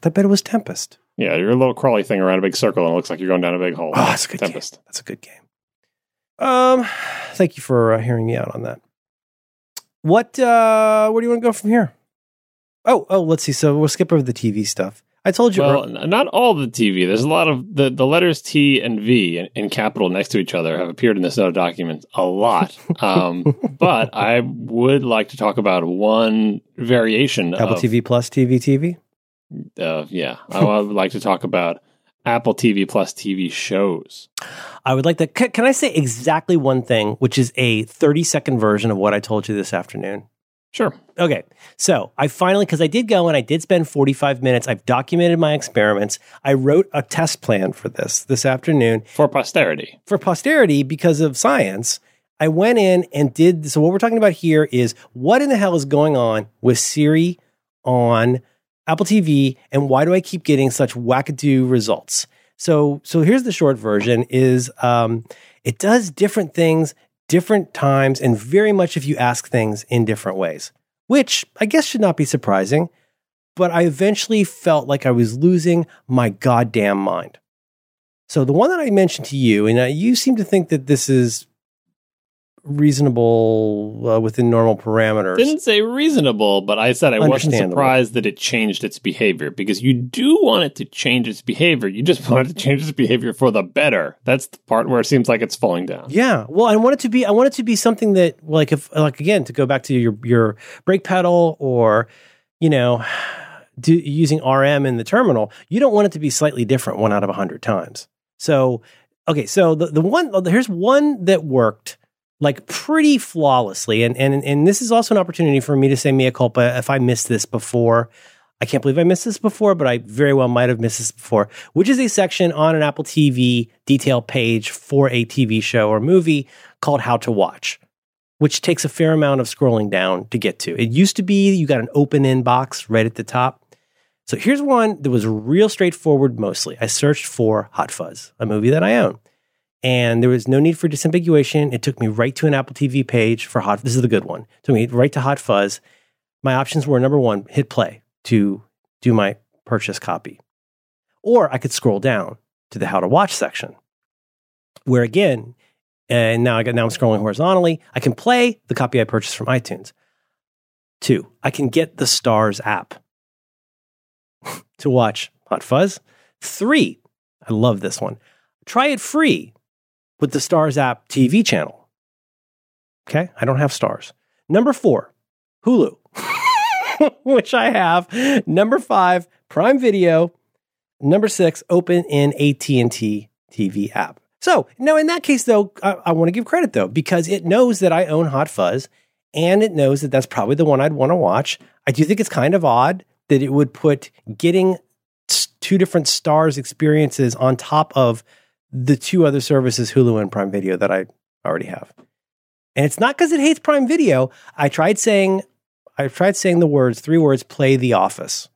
bet it was Tempest. Yeah, you're a little crawly thing around a big circle, and it looks like you're going down a big hole. Oh, that's a good Tempest. Game. That's a good game. Thank you for hearing me out on that. What? Where do you want to go from here? Oh, let's see. So we'll skip over the TV stuff. I told you. Well, not all the TV. There's a lot of the letters T and V in capital next to each other have appeared in this note document a lot. But I would like to talk about one variation Apple of... Apple TV Plus TV? Yeah. I would like to talk about Apple TV Plus TV shows. I would like to... Can I say exactly one thing, which is a 30-second version of what I told you this afternoon? Sure. Okay. So I finally, because I did go and I did spend 45 minutes. I've documented my experiments. I wrote a test plan for this afternoon. For posterity. Because of science. I went in and did. So what we're talking about here is what in the hell is going on with Siri on Apple TV and why do I keep getting such wackadoo results? So here's the short version is it does different things different times, and very much if you ask things in different ways, which I guess should not be surprising, but I eventually felt like I was losing my goddamn mind. So the one that I mentioned to you, and you seem to think that this is reasonable within normal parameters. Didn't say reasonable, but I said I wasn't surprised that it changed its behavior, because you do want it to change its behavior. You just want it to change its behavior for the better. That's the part where it seems like it's falling down. Yeah. Well, I want it to be something that, like, if, like, again, to go back to your brake pedal or, you know, using RM in the terminal, you don't want it to be slightly different 1 out of 100 times. So, okay. So here's one that worked like pretty flawlessly. And this is also an opportunity for me to say mea culpa if I missed this before. I can't believe I missed this before, but I very well might have missed this before, which is a section on an Apple TV detail page for a TV show or movie called How to Watch, which takes a fair amount of scrolling down to get to. It used to be you got an open-in box right at the top. So here's one that was real straightforward mostly. I searched for Hot Fuzz, a movie that I own. And there was no need for disambiguation. It took me right to an Apple TV page for Hot Fuzz. This is the good one. It took me right to Hot Fuzz. My options were, number one, hit play to do my purchase copy. Or I could scroll down to the How to Watch section, where again, and now I'm scrolling horizontally, I can play the copy I purchased from iTunes. 2, I can get the Stars app to watch Hot Fuzz. 3, I love this one. Try it free with the Stars app TV channel. Okay, I don't have Stars. Number 4, Hulu, which I have. Number 5, Prime Video. Number 6, open in AT&T TV app. So, now in that case, though, I want to give credit, though, because it knows that I own Hot Fuzz, and it knows that that's probably the one I'd want to watch. I do think it's kind of odd that it would put getting 2 different Stars experiences on top of the 2 other services, Hulu and Prime Video, that I already have. And it's not because it hates Prime Video. I tried saying the words, 3 words, play The Office.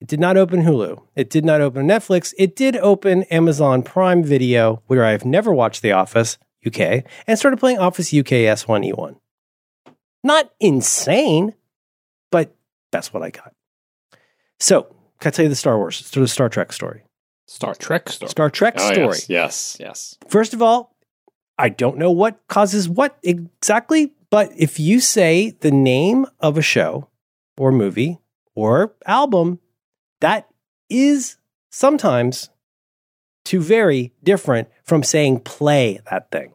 It did not open Hulu. It did not open Netflix. It did open Amazon Prime Video, where I've never watched The Office UK, and started playing Office UK S1E1. Not insane, but that's what I got. So, can I tell you the Star Trek story? Star Trek story. Yes. First of all, I don't know what causes what exactly, but if you say the name of a show or movie or album, that is sometimes too very different from saying play that thing.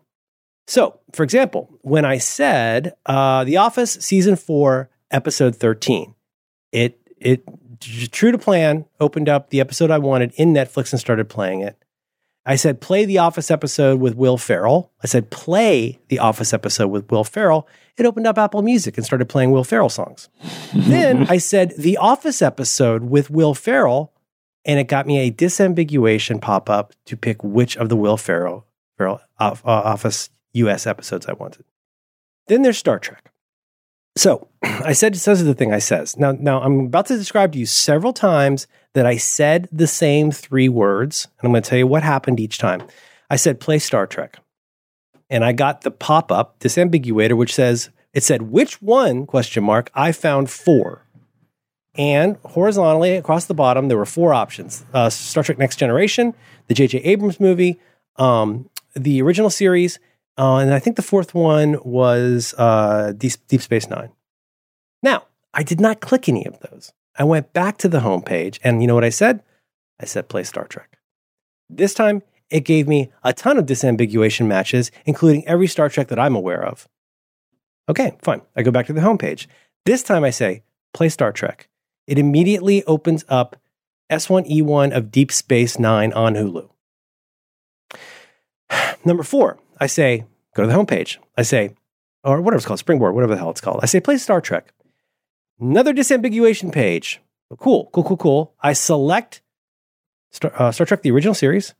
So, for example, when I said The Office Season 4, Episode 13, it true to plan, opened up the episode I wanted in Netflix and started playing it. I said, play the Office episode with Will Ferrell. It opened up Apple Music and started playing Will Ferrell songs. Then I said, the Office episode with Will Ferrell, and it got me a disambiguation pop-up to pick which of the Will Ferrell Office US episodes I wanted. Then there's Star Trek. So I said, this is the thing I says. Now I'm about to describe to you several times that I said the same three words, and I'm going to tell you what happened each time. I said, play Star Trek. And I got the pop-up, this ambiguator, which says, it said, which one, question mark, I found four. And horizontally across the bottom, there were four options. Star Trek Next Generation, the J.J. Abrams movie, the original series, and I think the fourth one was Deep Space Nine. Now, I did not click any of those. I went back to the homepage, and you know what I said? I said, play Star Trek. This time, it gave me a ton of disambiguation matches, including every Star Trek that I'm aware of. Okay, fine. I go back to the homepage. This time I say, play Star Trek. It immediately opens up S1E1 of Deep Space Nine on Hulu. Number four, I say, go to the homepage. I say, or whatever it's called, Springboard, whatever the hell it's called. I say, play Star Trek. Another disambiguation page. Cool. I select Star Trek, the original series,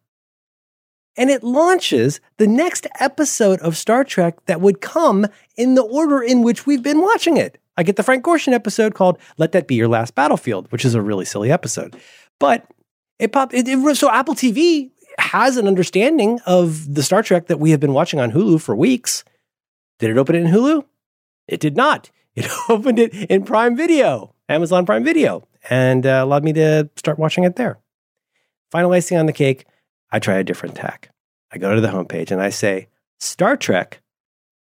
and it launches the next episode of Star Trek that would come in the order in which we've been watching it. I get the Frank Gorshin episode called Let That Be Your Last Battlefield, which is a really silly episode. But so Apple TV has an understanding of the Star Trek that we have been watching on Hulu for weeks. Did it open it in Hulu? It did not. It opened it in Prime Video, Amazon Prime Video, and allowed me to start watching it there. Final icing on the cake, I try a different tack. I go to the homepage and I say, Star Trek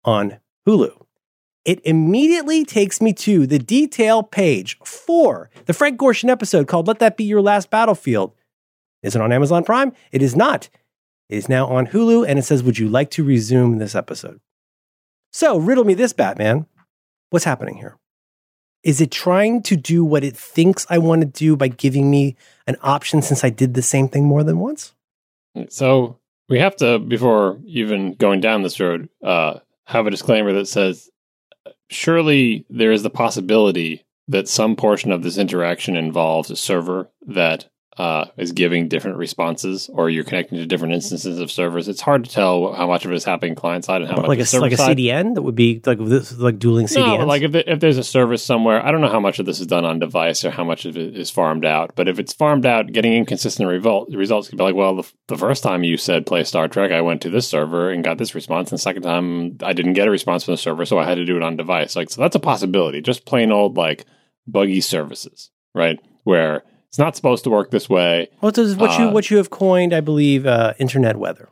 on Hulu. It immediately takes me to the detail page for the Frank Gorshin episode called Let That Be Your Last Battlefield. Is it on Amazon Prime? It is not. It is now on Hulu, and it says, would you like to resume this episode? So riddle me this, Batman. What's happening here? Is it trying to do what it thinks I want to do by giving me an option since I did the same thing more than once? So we have to, before even going down this road, have a disclaimer that says, surely there is the possibility that some portion of this interaction involves a server that is giving different responses, or you're connecting to different instances of servers. It's hard to tell how much of it is happening client side and how much like server side. Like a CDN that would be like dueling CDNs. No, like if there's a service somewhere, I don't know how much of this is done on device or how much of it is farmed out. But if it's farmed out, getting inconsistent results could be like, well, the first time you said play Star Trek, I went to this server and got this response, and the second time I didn't get a response from the server, so I had to do it on device. Like, so that's a possibility. Just plain old like buggy services, right? Where it's not supposed to work this way. Well, this is what you have coined, I believe, internet weather.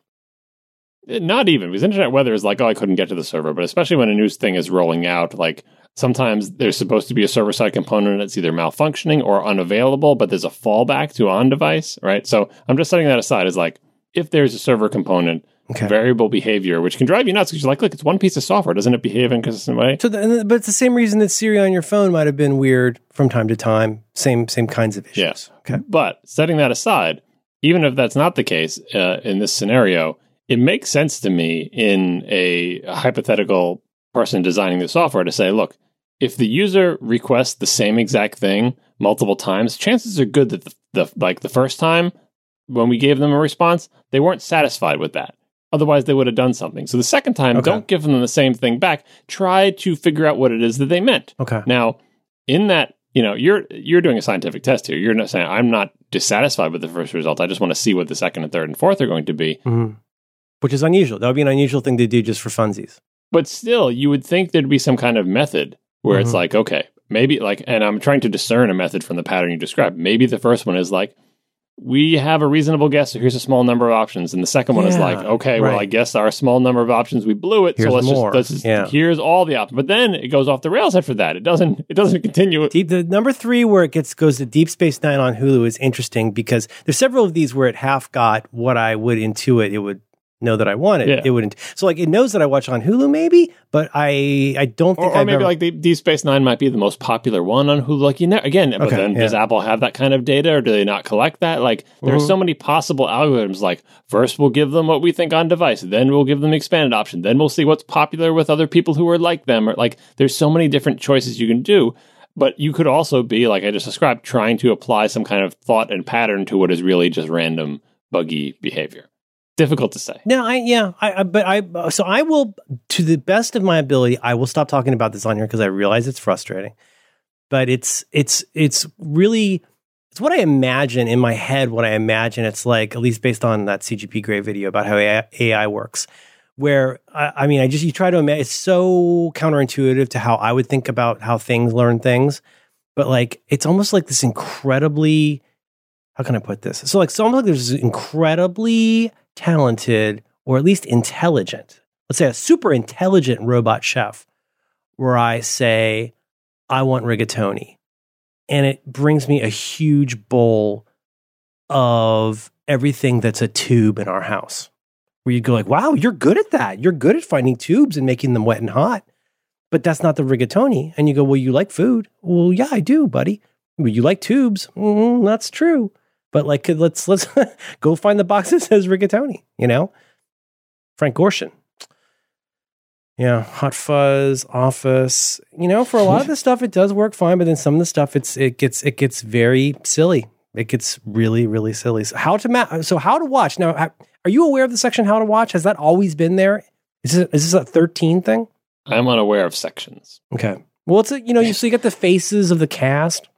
Not even, because internet weather is like, oh, I couldn't get to the server. But especially when a news thing is rolling out, like sometimes there's supposed to be a server-side component that's either malfunctioning or unavailable, but there's a fallback to on-device, right? So I'm just setting that aside as like, if there's a server component, okay, variable behavior, which can drive you nuts because you're like, look, it's one piece of software. Doesn't it behave in a consistent way? So, but it's the same reason that Siri on your phone might have been weird from time to time. Same kinds of issues. Yes. Okay. But setting that aside, even if that's not the case in this scenario, it makes sense to me in a hypothetical person designing the software to say, look, if the user requests the same exact thing multiple times, chances are good that the first time when we gave them a response, they weren't satisfied with that. Otherwise, they would have done something. So the second time, okay, Don't give them the same thing back. Try to figure out what it is that they meant. Okay. Now, in that, you know, you're doing a scientific test here. You're not saying, I'm not dissatisfied with the first result. I just want to see what the second and third and fourth are going to be. Mm-hmm. Which is unusual. That would be an unusual thing to do just for funsies. But still, you would think there'd be some kind of method where mm-hmm. It's like, okay, maybe like, and I'm trying to discern a method from the pattern you described. Maybe the first one is like, we have a reasonable guess, so here's a small number of options. And the second one is like, okay, right, well, I guess our small number of options, we blew it. Here's so let's just here's all the options. But then it goes off the rails after that. It doesn't continue. The number three where it goes to Deep Space Nine on Hulu is interesting because there's several of these where it half got what I would intuit. It would know that I wanted. Yeah. It wouldn't. So like it knows that I watch on Hulu maybe, but I don't think I've maybe ever... like the Deep Space Nine might be the most popular one on Hulu. Like, you know, again, but okay, then does Apple have that kind of data or do they not collect that? Like there are so many possible algorithms. Like first we'll give them what we think on device, then we'll give them the expanded option. Then we'll see what's popular with other people who are like them. Or like there's so many different choices you can do, but you could also be like I just described trying to apply some kind of thought and pattern to what is really just random buggy behavior. Difficult to say. No, I will, to the best of my ability, I will stop talking about this on here because I realize it's frustrating. But it's what I imagine in my head, what I imagine it's like, at least based on that CGP Grey video about how AI works, where, you try to imagine, it's so counterintuitive to how I would think about how things learn things. But like, it's almost like this incredibly, how can I put this? So like, it's almost like there's this incredibly talented, or at least intelligent, let's say a super intelligent robot chef, where I say, I want rigatoni. And it brings me a huge bowl of everything that's a tube in our house. Where you go like, wow, you're good at that. You're good at finding tubes and making them wet and hot. But that's not the rigatoni. And you go, well, you like food. Well, yeah, I do, buddy. Well, you like tubes. Mm-hmm, that's true. But like, let's go find the box that says rigatoni, you know? Frank Gorshin. Yeah, Hot Fuzz, Office. You know, for a lot of the stuff, it does work fine. But then some of the stuff, it gets very silly. It gets really, really silly. So how to watch. Now, are you aware of the section how to watch? Has that always been there? Is this a 13 thing? I'm unaware of sections. Okay. Well, it's so you get the faces of the cast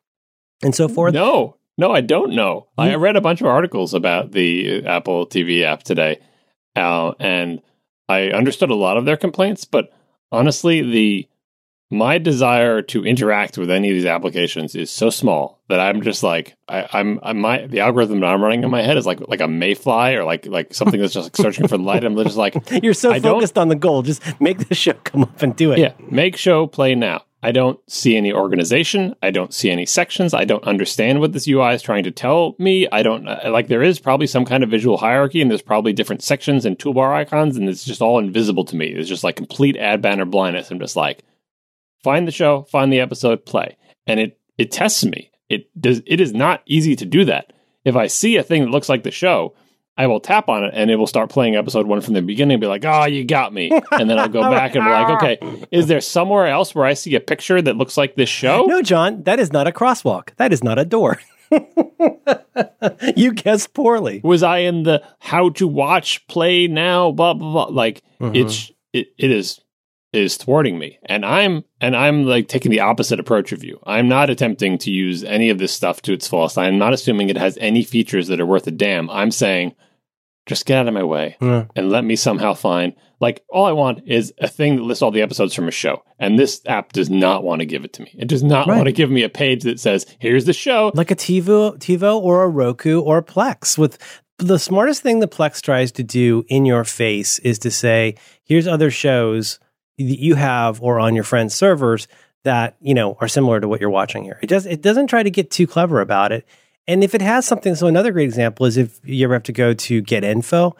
and so forth. No, I don't know. I read a bunch of articles about the Apple TV app today, and I understood a lot of their complaints, but honestly, my desire to interact with any of these applications is so small that I'm just like, the algorithm that I'm running in my head is like a mayfly or like something that's just like searching for the light. I'm just like, you're so focused on the goal. Just make the show come up and do it. Yeah, make show play now. I don't see any organization. I don't see any sections. I don't understand what this UI is trying to tell me. I don't like, there is probably some kind of visual hierarchy and there's probably different sections and toolbar icons and it's just all invisible to me. It's just like complete ad banner blindness. I'm just like, find the show, find the episode, play. And it tests me. It is not easy to do that. If I see a thing that looks like the show, I will tap on it and it will start playing episode one from the beginning and be like, oh, you got me. And then I'll go back and be like, okay, is there somewhere else where I see a picture that looks like this show? No, John, that is not a crosswalk. That is not a door. You guessed poorly. Was I in the how to watch play now, blah, blah, blah. Like it is thwarting me. And I'm like taking the opposite approach of you. I'm not attempting to use any of this stuff to its fullest. I'm not assuming it has any features that are worth a damn. I'm saying, just get out of my way and let me somehow find, like, all I want is a thing that lists all the episodes from a show. And this app does not want to give it to me. It does not want to give me a page that says, here's the show. Like a TiVo or a Roku or a Plex. With the smartest thing the Plex tries to do in your face is to say, here's other shows that you have or on your friend's servers that, you know, are similar to what you're watching here. It doesn't try to get too clever about it. And if it has something, so another great example is if you ever have to go to get info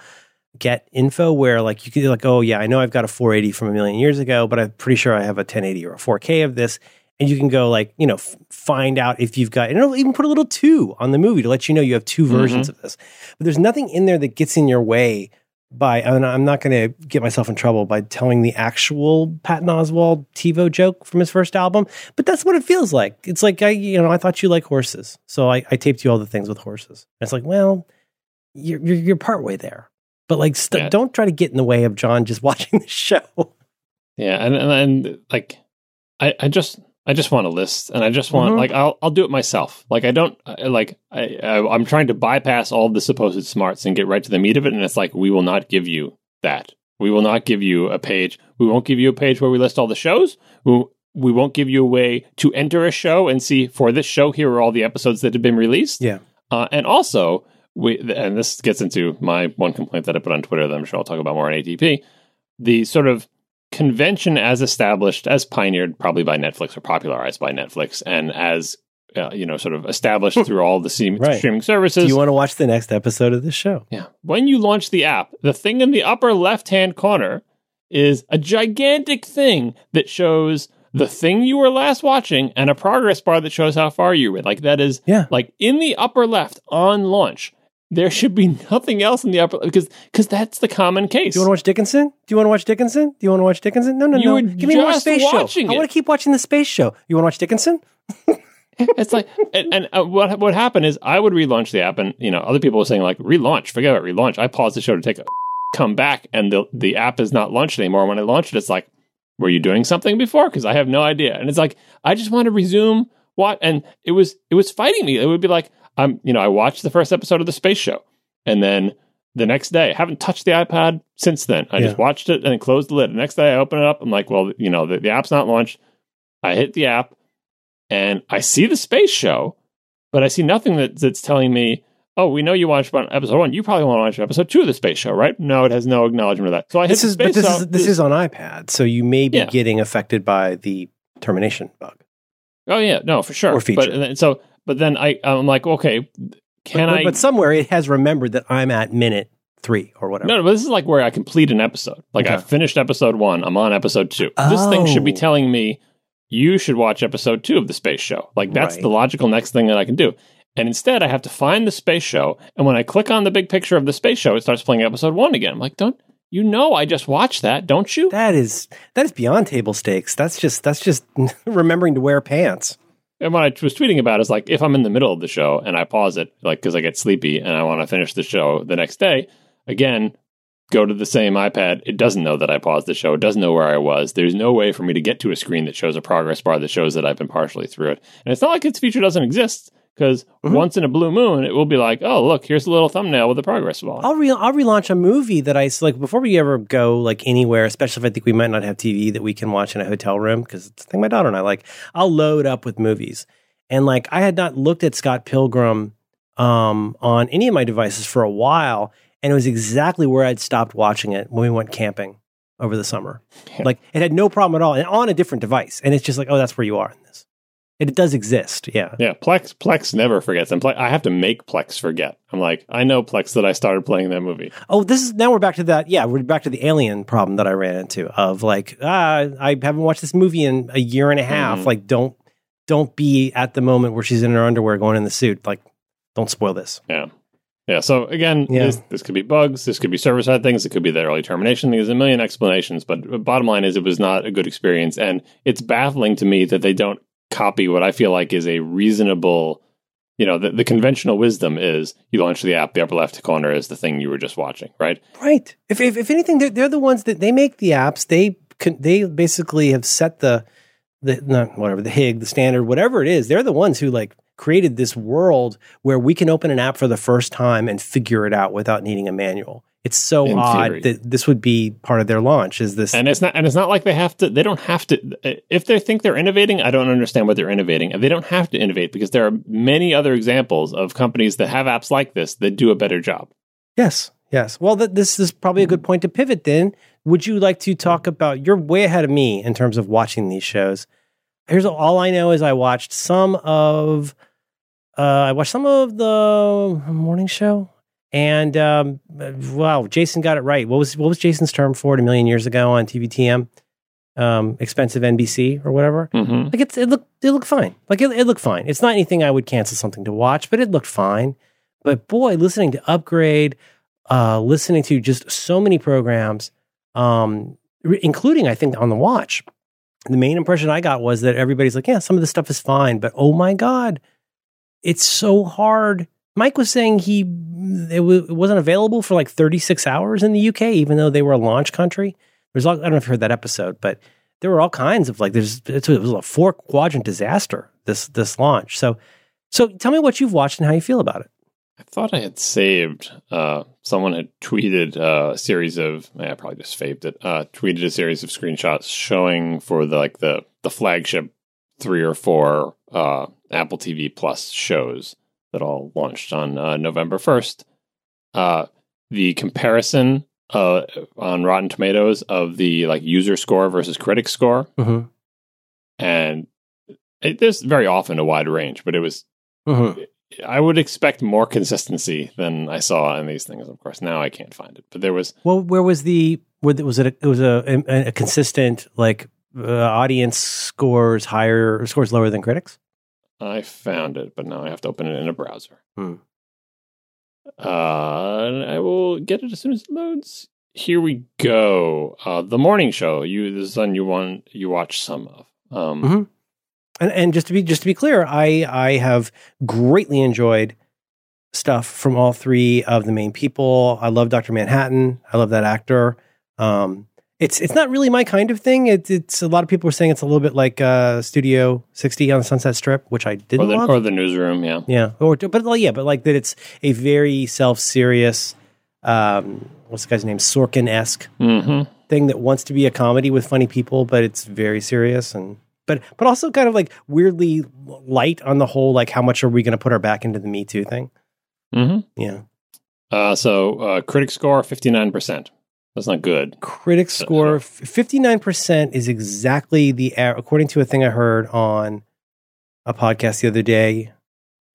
where like you could like, oh yeah, I know I've got a 480 from a million years ago, but I'm pretty sure I have a 1080 or a 4K of this. And you can go like, you know, find out if you've got, and it'll even put a little 2 on the movie to let you know you have two versions of this. But there's nothing in there that gets in your way by, and I'm not going to get myself in trouble by telling the actual Patton Oswalt TiVo joke from his first album, but that's what it feels like. It's like, I thought you like horses, so I taped you all the things with horses. And it's like, well, you're partway there, but like, don't try to get in the way of John just watching the show. Yeah, and like, I just want a list, and I just want like I'll do it myself. Like I don't like I'm trying to bypass all the supposed smarts and get right to the meat of it. And it's like we will not give you that. We will not give you a page. We won't give you a page where we list all the shows. We won't give you a way to enter a show and see for this show here are all the episodes that have been released. Yeah, and also and this gets into my one complaint that I put on Twitter that I'm sure I'll talk about more on ATP. The sort of convention as established, as pioneered probably by Netflix or popularized by Netflix, and as, sort of established through all the streaming services. Do you want to watch the next episode of this show? Yeah. When you launch the app, the thing in the upper left-hand corner is a gigantic thing that shows the thing you were last watching and a progress bar that shows how far you were. Like, that is, like, in the upper left on launch. There should be nothing else in the upper because that's the common case. Do you want to watch Dickinson? No. Give me more space show. I want to keep watching the space show. You want to watch Dickinson? It's like, and what happened is I would relaunch the app, and other people were saying like, relaunch, forget about relaunch. I paused the show to take a come back, and the app is not launched anymore. When I launched it, it's like, were you doing something before? Because I have no idea. And it's like, I just want to resume what, and it was fighting me. It would be like, I watched the first episode of the space show, and then the next day, I haven't touched the iPad since then. I just watched it and it closed the lid. The next day I open it up, I'm like, well, the app's not launched. I hit the app and I see the space show, but I see nothing that's telling me, oh, we know you watched episode 1. You probably want to watch episode 2 of the space show, right? No, it has no acknowledgement of that. So I hit the space show. This is on iPad, so you may be getting affected by the termination bug. Oh yeah, no, for sure. Or feature. But then I'm like, okay, can I? But somewhere it has remembered that I'm at minute 3 or whatever. No, but this is like where I complete an episode. Like I finished episode 1, I'm on episode 2. Oh. This thing should be telling me you should watch episode 2 of the space show. Like that's the logical next thing that I can do. And instead, I have to find the space show. And when I click on the big picture of the space show, it starts playing episode 1 again. I'm like, don't you know? I just watched that, don't you? That is beyond table stakes. That's just remembering to wear pants. And what I was tweeting about is like, if I'm in the middle of the show and I pause it, like, because I get sleepy and I want to finish the show the next day, again, go to the same iPad. It doesn't know that I paused the show. It doesn't know where I was. There's no way for me to get to a screen that shows a progress bar that shows that I've been partially through it. And it's not like its feature doesn't exist, because once in a blue moon, it will be like, oh, look, here's a little thumbnail with a progress bar. I'll relaunch a movie that I, like, before we ever go, like, anywhere, especially if I think we might not have TV that we can watch in a hotel room, because it's the thing my daughter and I like. I'll load up with movies. And, like, I had not looked at Scott Pilgrim on any of my devices for a while, and it was exactly where I'd stopped watching it when we went camping over the summer. Yeah. Like, it had no problem at all, and on a different device. And it's just like, oh, that's where you are in this. It does exist, yeah. Yeah, Plex never forgets. And I have to make Plex forget. I'm like, I know, Plex, that I started playing that movie. Oh, now we're back to that. Yeah, we're back to the Alien problem that I ran into of like, I haven't watched this movie in a year and a half. Mm-hmm. Like, don't be at the moment where she's in her underwear going in the suit. Like, don't spoil this. Yeah. Yeah, so again, This could be bugs, this could be server-side things, it could be the early termination. There's a million explanations, but bottom line is it was not a good experience. And it's baffling to me that they don't copy what I feel like is a reasonable, the conventional wisdom is you launch the app, the upper left corner is the thing you were just watching, right? Right. If anything, they're the ones that they make the apps. They basically have set the HIG, the standard, whatever it is. They're the ones who like created this world where we can open an app for the first time and figure it out without needing a manual. It's so odd that this would be part of their launch. Is this? And it's not like they have to. They don't have to. If they think they're innovating, I don't understand what they're innovating. And they don't have to innovate because there are many other examples of companies that have apps like this that do a better job. Yes. Well, this is probably a good point to pivot. Then, would you like to talk about? You're way ahead of me in terms of watching these shows. Here's all I know is I watched some of. I watched some of the Morning Show. And, wow, Jason got it right. What was Jason's term for it a million years ago on TVTM? Expensive NBC or whatever. Mm-hmm. Like it looked fine. Like it looked fine. It's not anything I would cancel something to watch, but it looked fine. But boy, listening to Upgrade, listening to just so many programs, including, I think, On the Watch, the main impression I got was that everybody's like, yeah, some of this stuff is fine, but oh my God, it's so hard. Mike was saying it wasn't available for like 36 hours in the UK, even though they were a launch country. I don't know if you heard that episode, but there were all kinds of like it was a 4-quadrant disaster this launch. So tell me what you've watched and how you feel about it. I thought I had saved. Someone had tweeted a series of. I probably just faved it. Tweeted a series of screenshots showing for the flagship 3 or 4 Apple TV Plus shows that all launched on November 1st. The comparison on Rotten Tomatoes of the like user score versus critic score, mm-hmm. and there's very often a wide range, but it was. Mm-hmm. I would expect more consistency than I saw in these things. Of course, now I can't find it, but there was. Well, where was the? Was it? It was a consistent like audience scores higher, or scores lower than critics. I found it, but now I have to open it in a browser. And I will get it as soon as it loads. Here we go. The Morning Show. This is one you watch some of. And just to be clear, I have greatly enjoyed stuff from all three of the main people. I love Dr. Manhattan. I love that actor. It's not really my kind of thing. It's a lot of people are saying it's a little bit like Studio 60 on the Sunset Strip, which I didn't love. Or The Newsroom, yeah. Yeah. But like that it's a very self-serious, what's the guy's name? Sorkin-esque thing that wants to be a comedy with funny people, but it's very serious and... But also kind of like weirdly light on the whole, like how much are we going to put our back into the Me Too thing? Mm-hmm. Yeah. So critic score, 59%. That's not good. Critic score, 59% is exactly according to a thing I heard on a podcast the other day,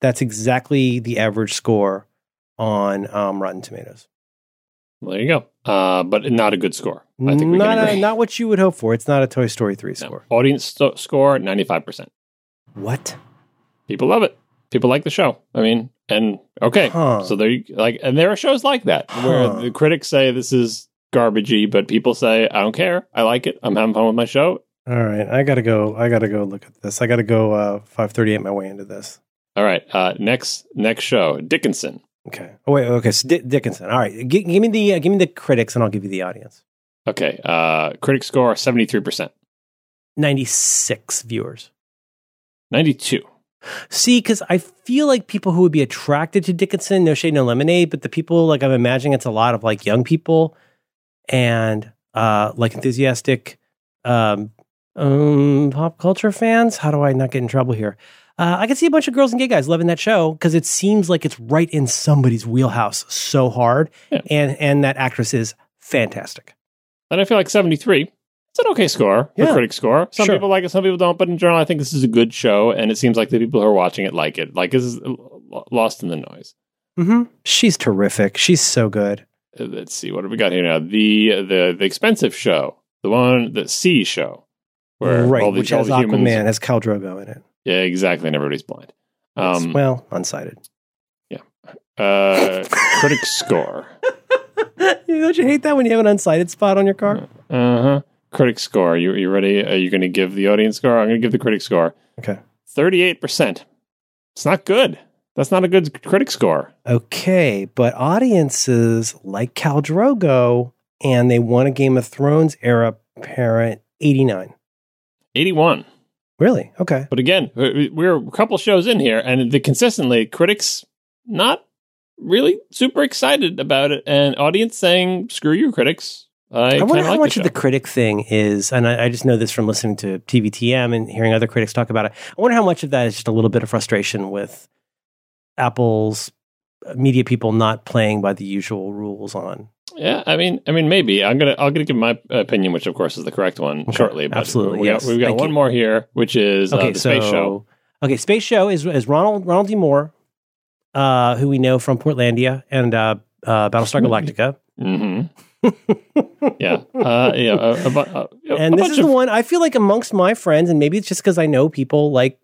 that's exactly the average score on Rotten Tomatoes. Well, there you go. But not a good score. I think we can agree. Not what you would hope for. It's not a Toy Story 3 score. No. Audience score, 95%. What? People love it. People like the show. I mean, and okay. Huh. So there there are shows like that where the critics say this is garbagey, but people say, I don't care. I like it. I'm having fun with my show. All right. I gotta go look at this. I gotta go 5:38 my way into this. All right. Next show, Dickinson. Okay. Oh wait. Okay. So Dickinson. All right. Give me the critics, and I'll give you the audience. Okay. Critic score 73%. 96 viewers. 92. See, because I feel like people who would be attracted to Dickinson, no shade, no lemonade, but the people like I'm imagining it's a lot of like young people and like enthusiastic pop culture fans. How do I not get in trouble here? I can see a bunch of girls and gay guys loving that show because it seems like it's right in somebody's wheelhouse so hard. Yeah. And that actress is fantastic. And I feel like 73, it's an okay score, a critic score. Some people like it, some people don't. But in general, I think this is a good show. And it seems like the people who are watching it like it. Like, this is lost in the noise. Mm-hmm. She's terrific. She's so good. Let's see. What have we got here now? The expensive show. The one, the See show. Where which has Aquaman, has Khal Drogo in it. Yeah, exactly. And everybody's blind. Unsighted. Yeah. Critic score. Don't you hate that when you have an unsighted spot on your car? Uh-huh. Critic score. You ready? Are you going to give the audience score? I'm going to give the critic score. Okay. 38%. It's not good. That's not a good critic score. Okay. But audiences like Khal Drogo and they want a Game of Thrones era parent, 89. 81. Really? Okay. But again, we're a couple shows in here, and consistently, critics not really super excited about it, and audience saying, screw you, critics. I wonder how much of the critic thing is, and I just know this from listening to TVTM and hearing other critics talk about it, I wonder how much of that is just a little bit of frustration with Apple's media people not playing by the usual rules on. Yeah, I mean, maybe I'm gonna give my opinion, which of course is the correct one, okay, shortly. But absolutely, we've got one more here, which is Space Show. Okay, Space Show is Ronald D. Moore, who we know from Portlandia and Battlestar Galactica. Mm-hmm. Yeah, and this is the one I feel like amongst my friends, and maybe it's just because I know people like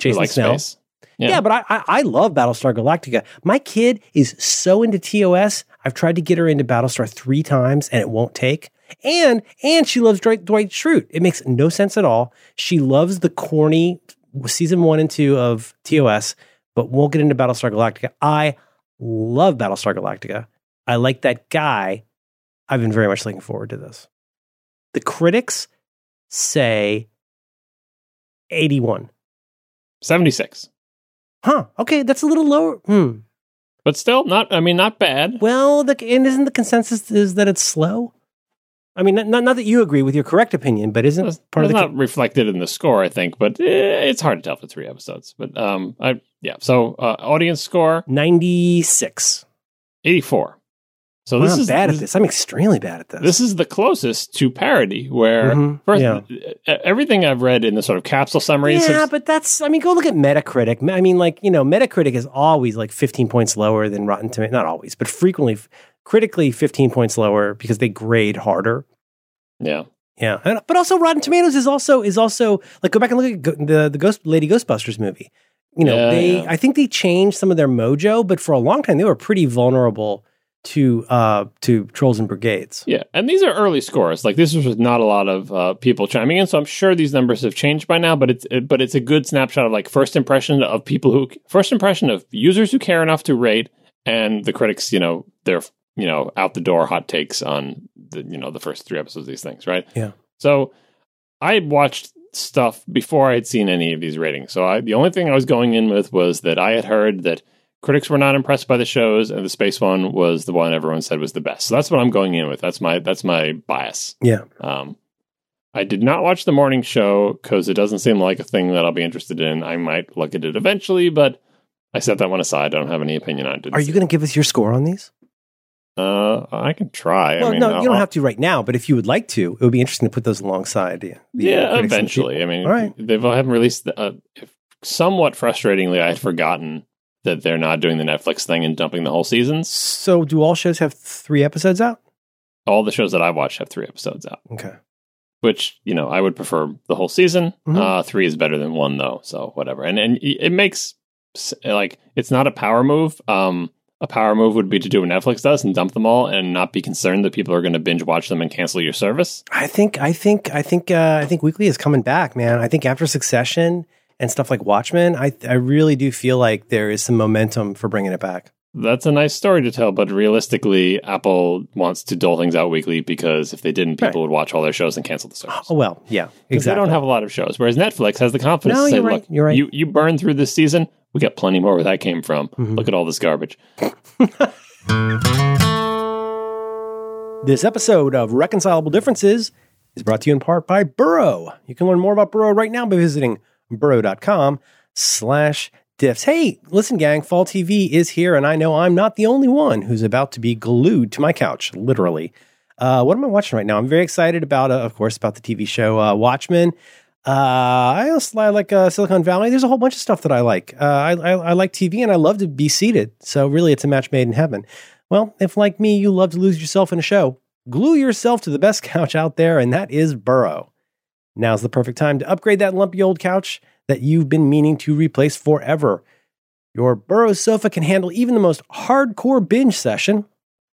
Jason Snell. Space. Yeah, but I love Battlestar Galactica. My kid is so into TOS. I've tried to get her into Battlestar 3 times, and it won't take. And she loves Dwight Schrute. It makes no sense at all. She loves the corny season 1 and 2 of TOS, but won't get into Battlestar Galactica. I love Battlestar Galactica. I like that guy. I've been very much looking forward to this. The critics say 81. 76. Huh. Okay, that's a little lower. But still, not bad. Well, and isn't the consensus is that it's slow? I mean, not that you agree with your correct opinion, but isn't it's not reflected in the score, I think, but it's hard to tell for 3 episodes. But, so audience score? 96. 84. So I'm bad at this. I'm extremely bad at this. This is the closest to parody, where first everything I've read in the sort of capsule summaries. Yeah, but go look at Metacritic. I mean, Metacritic is always like 15 points lower than Rotten Tomatoes. Not always, but frequently, critically 15 points lower because they grade harder. Yeah. Yeah, but also Rotten Tomatoes is also like, go back and look at the Lady Ghostbusters movie. I think they changed some of their mojo, but for a long time they were pretty vulnerable to Trolls and Brigades. Yeah, and these are early scores. Like, this was not a lot of people chiming in, so I'm sure these numbers have changed by now, but it's a good snapshot of, like, first impression of users who care enough to rate, and the critics, they're, out the door hot takes on the first three episodes of these things, right? Yeah. So I watched stuff before I had seen any of these ratings. So the only thing I was going in with was that I had heard that critics were not impressed by the shows, and the space one was the one everyone said was the best. So that's what I'm going in with. That's my bias. Yeah. I did not watch The Morning Show because it doesn't seem like a thing that I'll be interested in. I might look at it eventually, but I set that one aside. I don't have any opinion on it. Are you going to give us your score on these? I can try. Well, you don't have to right now, but if you would like to, it would be interesting to put those alongside. Eventually. All right. I haven't released. Somewhat frustratingly, I had forgotten that they're not doing the Netflix thing and dumping the whole season. So do all shows have 3 episodes out? All the shows that I've watched have 3 episodes out. Okay. Which, I would prefer the whole season. Mm-hmm. 3 is better than 1, though, so whatever. And it makes, like, it's not a power move. A power move would be to do what Netflix does and dump them all and not be concerned that people are going to binge watch them and cancel your service. I think Weekly is coming back, man. I think after Succession and stuff like Watchmen, I really do feel like there is some momentum for bringing it back. That's a nice story to tell, but realistically, Apple wants to dole things out weekly because if they didn't, people would watch all their shows and cancel the service. Oh, well, yeah, exactly. They don't have a lot of shows, whereas Netflix has the confidence to say, look, you're right. You burn through this season, we got plenty more where that came from. Mm-hmm. Look at all this garbage. This episode of Reconcilable Differences is brought to you in part by Burrow. You can learn more about Burrow right now by visiting burrow.com/diffs. Hey, listen, gang, Fall TV is here, and I know I'm not the only one who's about to be glued to my couch, literally. What am I watching right now? I'm very excited about the TV show Watchmen. I also like Silicon Valley. There's a whole bunch of stuff that I like. I like TV, and I love to be seated, so really it's a match made in heaven. Well, if like me, you love to lose yourself in a show, glue yourself to the best couch out there, and that is Burrow. Now's the perfect time to upgrade that lumpy old couch that you've been meaning to replace forever. Your Burrow sofa can handle even the most hardcore binge session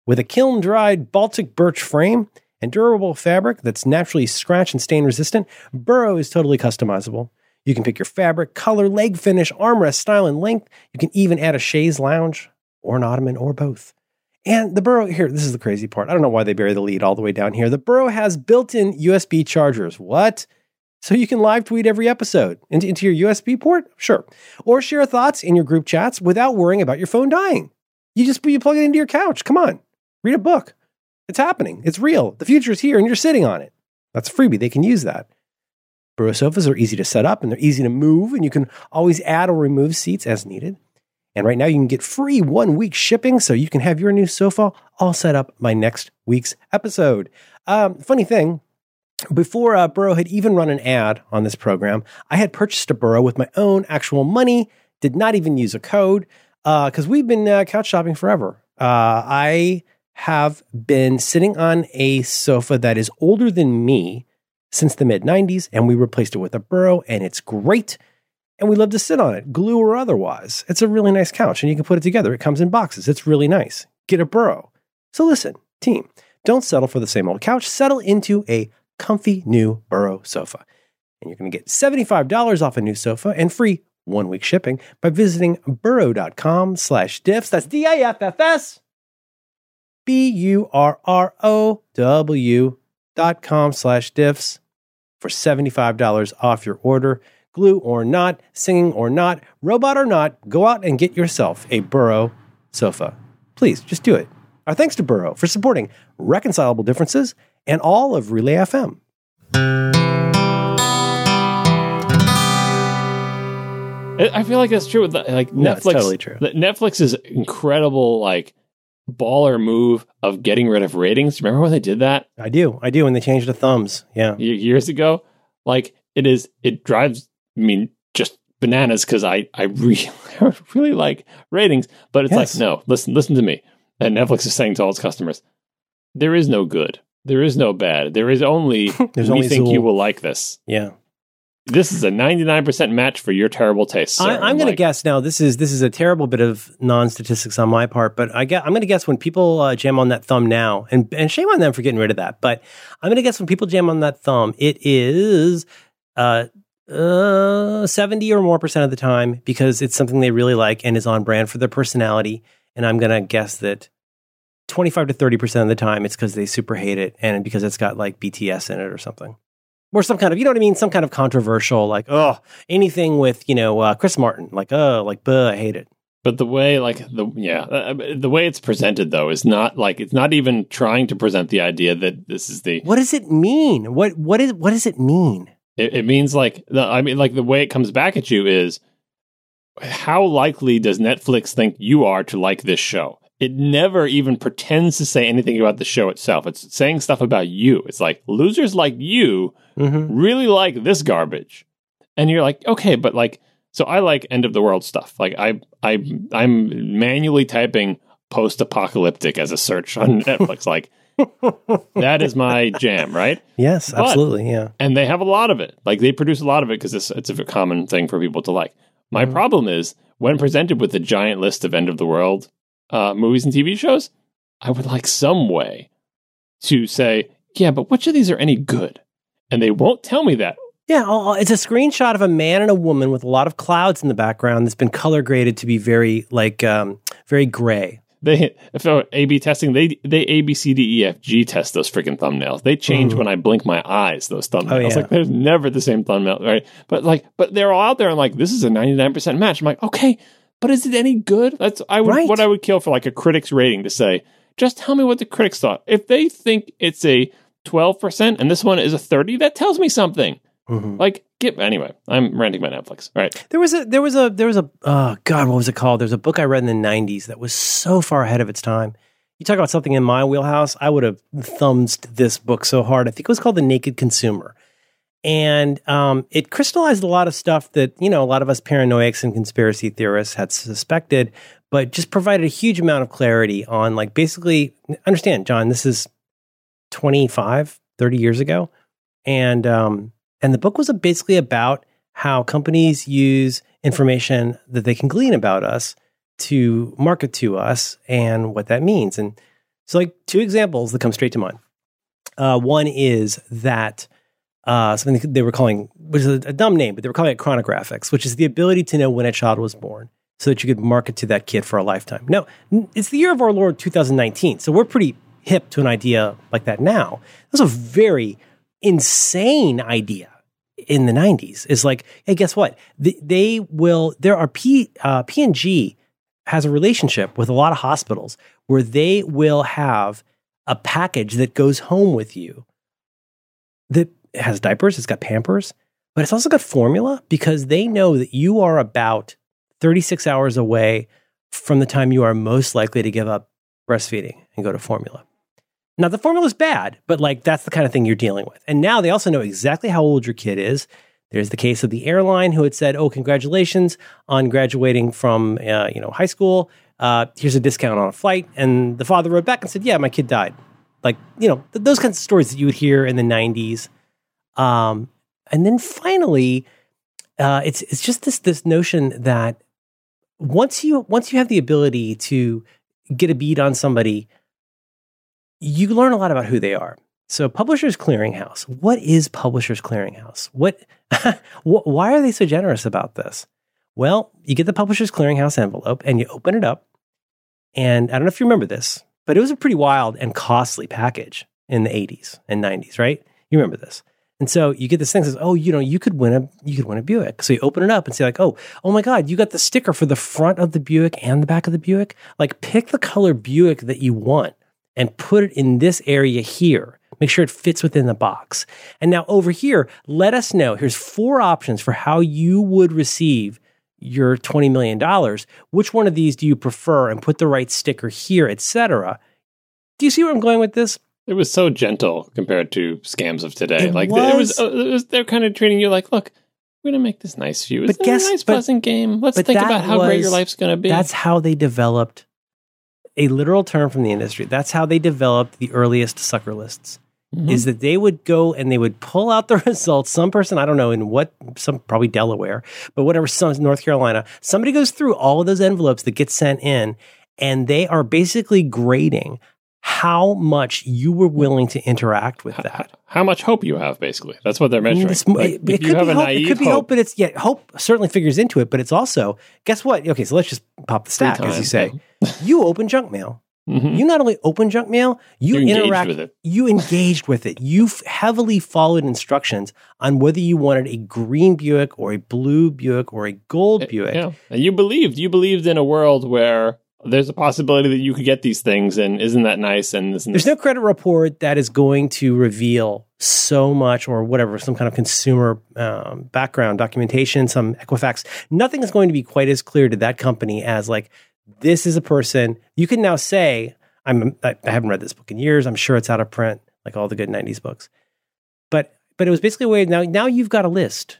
with a kiln-dried Baltic birch frame and durable fabric that's naturally scratch and stain resistant. Burrow is totally customizable. You can pick your fabric, color, leg finish, armrest, style, and length. You can even add a chaise lounge or an ottoman or both. And the Burrow, here, this is the crazy part. I don't know why they bury the lead all the way down here. The Burrow has built-in USB chargers. What? So you can live tweet every episode into your USB port? Sure. Or share thoughts in your group chats without worrying about your phone dying. You plug it into your couch. Come on. Read a book. It's happening. It's real. The future is here and you're sitting on it. That's a freebie. They can use that. Burrow sofas are easy to set up and they're easy to move, and you can always add or remove seats as needed. And right now you can get free 1-week shipping, so you can have your new sofa all set up by next week's episode. Funny thing, before Burrow had even run an ad on this program, I had purchased a Burrow with my own actual money, did not even use a code, because we've been couch shopping forever. I have been sitting on a sofa that is older than me since the mid-90s, and we replaced it with a Burrow, and it's great. And we love to sit on it, glue or otherwise. It's a really nice couch, and you can put it together. It comes in boxes. It's really nice. Get a Burrow. So listen, team, don't settle for the same old couch. Settle into a comfy new Burrow sofa. And you're going to get $75 off a new sofa and free 1-week shipping by visiting burrow.com/diffs. That's DIFFS. burrow.com/diffs for $75 off your order. Glue or not, singing or not, robot or not, go out and get yourself a Burrow sofa. Please, just do it. Our thanks to Burrow for supporting Reconcilable Differences and all of Relay FM. I feel like that's true. Netflix, no, totally true. Netflix is incredible, baller move of getting rid of ratings. Remember when they did that? I do, and they changed the thumbs. Yeah, years ago. It drives. I mean, just bananas, because I really like ratings, but it's no, listen to me. And Netflix is saying to all its customers, there is no good. There is no bad. There is only, we think you will like this. Yeah. This is a 99% match for your terrible taste, sir. I'm going to guess now. This is a terrible bit of non-statistics on my part, but I'm going to guess when people jam on that thumb now, and shame on them for getting rid of that. But I'm going to guess when people jam on that thumb, it is 70 or more % of the time because it's something they really like and is on brand for their personality. And I'm going to guess that 25 to 30% of the time it's because they super hate it and because it's got like BTS in it or something. Or some kind of, you know what I mean? Some kind of controversial, like, oh, anything with, you know, Chris Martin, like, oh, like, I hate it. But the way, like, the way it's presented, though, is not like, it's not even trying to present the idea that this is the. What does it mean? What does it mean? It means like, the way it comes back at you is, how likely does Netflix think you are to like this show? It never even pretends to say anything about the show itself. It's saying stuff about you. It's like, losers like you really like this garbage. And you're like, okay, but like, so I like end of the world stuff. Like I'm manually typing post-apocalyptic as a search on Netflix. Like that is my jam, right? Yes, but, absolutely. Yeah. And they have a lot of it. Like they produce a lot of it because it's a common thing for people to like. My problem is when presented with a giant list of end of the world, movies and TV shows, I would like some way to say, yeah, but which of these are any good? And they won't tell me that. Yeah, it's a screenshot of a man and a woman with a lot of clouds in the background that's been color graded to be very, like, very gray. So A/B testing, they A, B, C, D, E, F, G test those freaking thumbnails. They change when I blink my eyes, those thumbnails. Oh, yeah. Like, there's never the same thumbnail, right? But they're all out there and like, this is a 99% match. I'm like, okay, but is it any good? What I would kill for like a critic's rating to say, just tell me what the critics thought. If they think it's a 12% and this one is a 30, that tells me something. Like, anyway, I'm ranting about Netflix. All right. There was a oh God, what was it called? There's a book I read in the 90s that was so far ahead of its time. You talk about something in my wheelhouse, I would have thumbsed this book so hard. I think it was called The Naked Consumer. And it crystallized a lot of stuff that, you know, a lot of us paranoiacs and conspiracy theorists had suspected, but just provided a huge amount of clarity on, like, basically, understand, John, this is 25, 30 years ago. And the book was basically about how companies use information that they can glean about us to market to us and what that means. And so, like, two examples that come straight to mind. One is that... something they were calling, which is a dumb name, but they were calling it chronographics, which is the ability to know when a child was born so that you could market to that kid for a lifetime. Now, it's the year of our Lord 2019, so we're pretty hip to an idea like that now. That's a very insane idea in the 90s. It's like, hey, guess what? P&G has a relationship with a lot of hospitals where they will have a package that goes home with you that has diapers, it's got Pampers, but it's also got formula because they know that you are about 36 hours away from the time you are most likely to give up breastfeeding and go to formula. Now, the formula is bad, but like that's the kind of thing you're dealing with. And now they also know exactly how old your kid is. There's the case of the airline who had said, oh, congratulations on graduating from high school. Here's a discount on a flight. And the father wrote back and said, yeah, my kid died. Like, you know, those kinds of stories that you would hear in the 90s. And then finally, it's just this notion that once you have the ability to get a bead on somebody, you learn a lot about who they are. So Publishers Clearinghouse, what is Publishers Clearinghouse? Why are they so generous about this? Well, you get the Publishers Clearinghouse envelope and you open it up. And I don't know if you remember this, but it was a pretty wild and costly package in the 80s and 90s, right? You remember this. And so you get this thing that says, oh, you know, you could win a Buick. So you open it up and say like, oh my God, you got the sticker for the front of the Buick and the back of the Buick. Like pick the color Buick that you want and put it in this area here. Make sure it fits within the box. And now over here, let us know. Here's 4 options for how you would receive your $20 million. Which one of these do you prefer? And put the right sticker here, etc. Do you see where I'm going with this? It was so gentle compared to scams of today. They're kind of treating you like, look, we're going to make this nice for you. It's a nice, pleasant game. Let's think about how great your life's going to be. That's how they developed a literal term from the industry. That's how they developed the earliest sucker lists. is that they would go and they would pull out the results. Some person, I don't know, in what, some probably Delaware, but whatever, some North Carolina, somebody goes through all of those envelopes that get sent in, and they are basically grading how much you were willing to interact with that. How much hope you have, basically. That's what they're measuring. It could be hope, but it's, yeah, hope certainly figures into it, but it's also, guess what? Okay, so let's just pop the stack, as you say. You open junk mail. Mm-hmm. You not only open junk mail, you engaged with it. You heavily followed instructions on whether you wanted a green Buick or a blue Buick or a gold Buick. Yeah. And you believed in a world where there's a possibility that you could get these things, and isn't that nice? And there's no credit report that is going to reveal so much, or whatever, some kind of consumer background documentation, some Equifax. Nothing is going to be quite as clear to that company as, like, this is a person. You can now say, I haven't read this book in years. I'm sure it's out of print, like all the good 90s books. But it was basically a way, now you've got a list.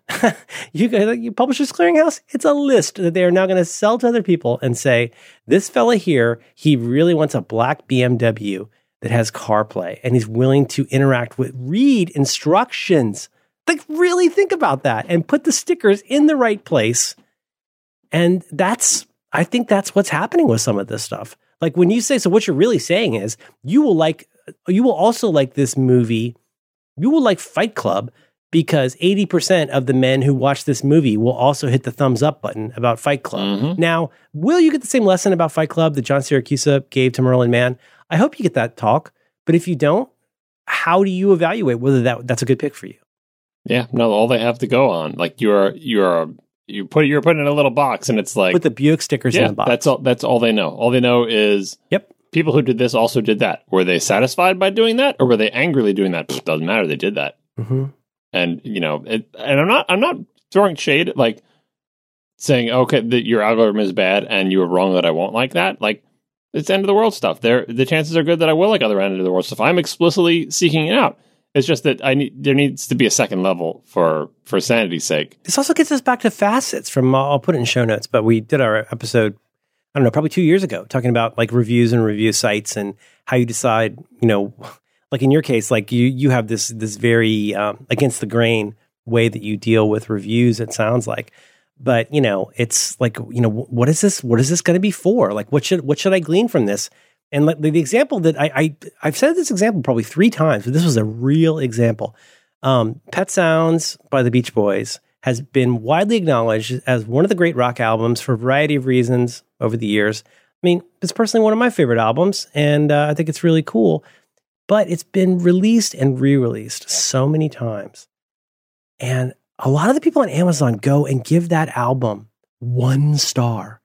you Publishers Clearinghouse, it's a list that they are now going to sell to other people and say, this fella here, he really wants a black BMW that has CarPlay, and he's willing to read instructions. Like, really think about that and put the stickers in the right place. And I think that's what's happening with some of this stuff. Like, when you say, so what you're really saying is you will also like this movie. You will like Fight Club because 80% of the men who watch this movie will also hit the thumbs up button about Fight Club. Mm-hmm. Now, will you get the same lesson about Fight Club that John Siracusa gave to Merlin Mann? I hope you get that talk. But if you don't, how do you evaluate whether that's a good pick for you? Yeah, no, all they have to go on, like, you're put in a little box, and it's like, put the Buick stickers in the box. That's all. That's all they know. All they know is, yep, people who did this also did that. Were they satisfied by doing that, or were they angrily doing that? Pfft, doesn't matter. They did that, and and I'm not throwing shade, like saying, okay, that your algorithm is bad and you were wrong that I won't like that. Like, it's end of the world stuff. The chances are good that I will like other end of the world stuff. I'm explicitly seeking it out. It's just that there needs to be a second level for sanity's sake. This also gets us back to facets from, I'll put it in show notes, but we did our episode, I don't know, probably 2 years ago, talking about, like, reviews and review sites and how you decide, like in your case, like you have this very against the grain way that you deal with reviews, it sounds like. But, it's like, what is this? What is this going to be for? Like, what should I glean from this? And the example that I've said this example probably 3 times, but this was a real example. Pet Sounds by the Beach Boys has been widely acknowledged as one of the great rock albums for a variety of reasons over the years. I mean, it's personally one of my favorite albums, and I think it's really cool. But it's been released and re-released so many times. And a lot of the people on Amazon go and give that album 1 star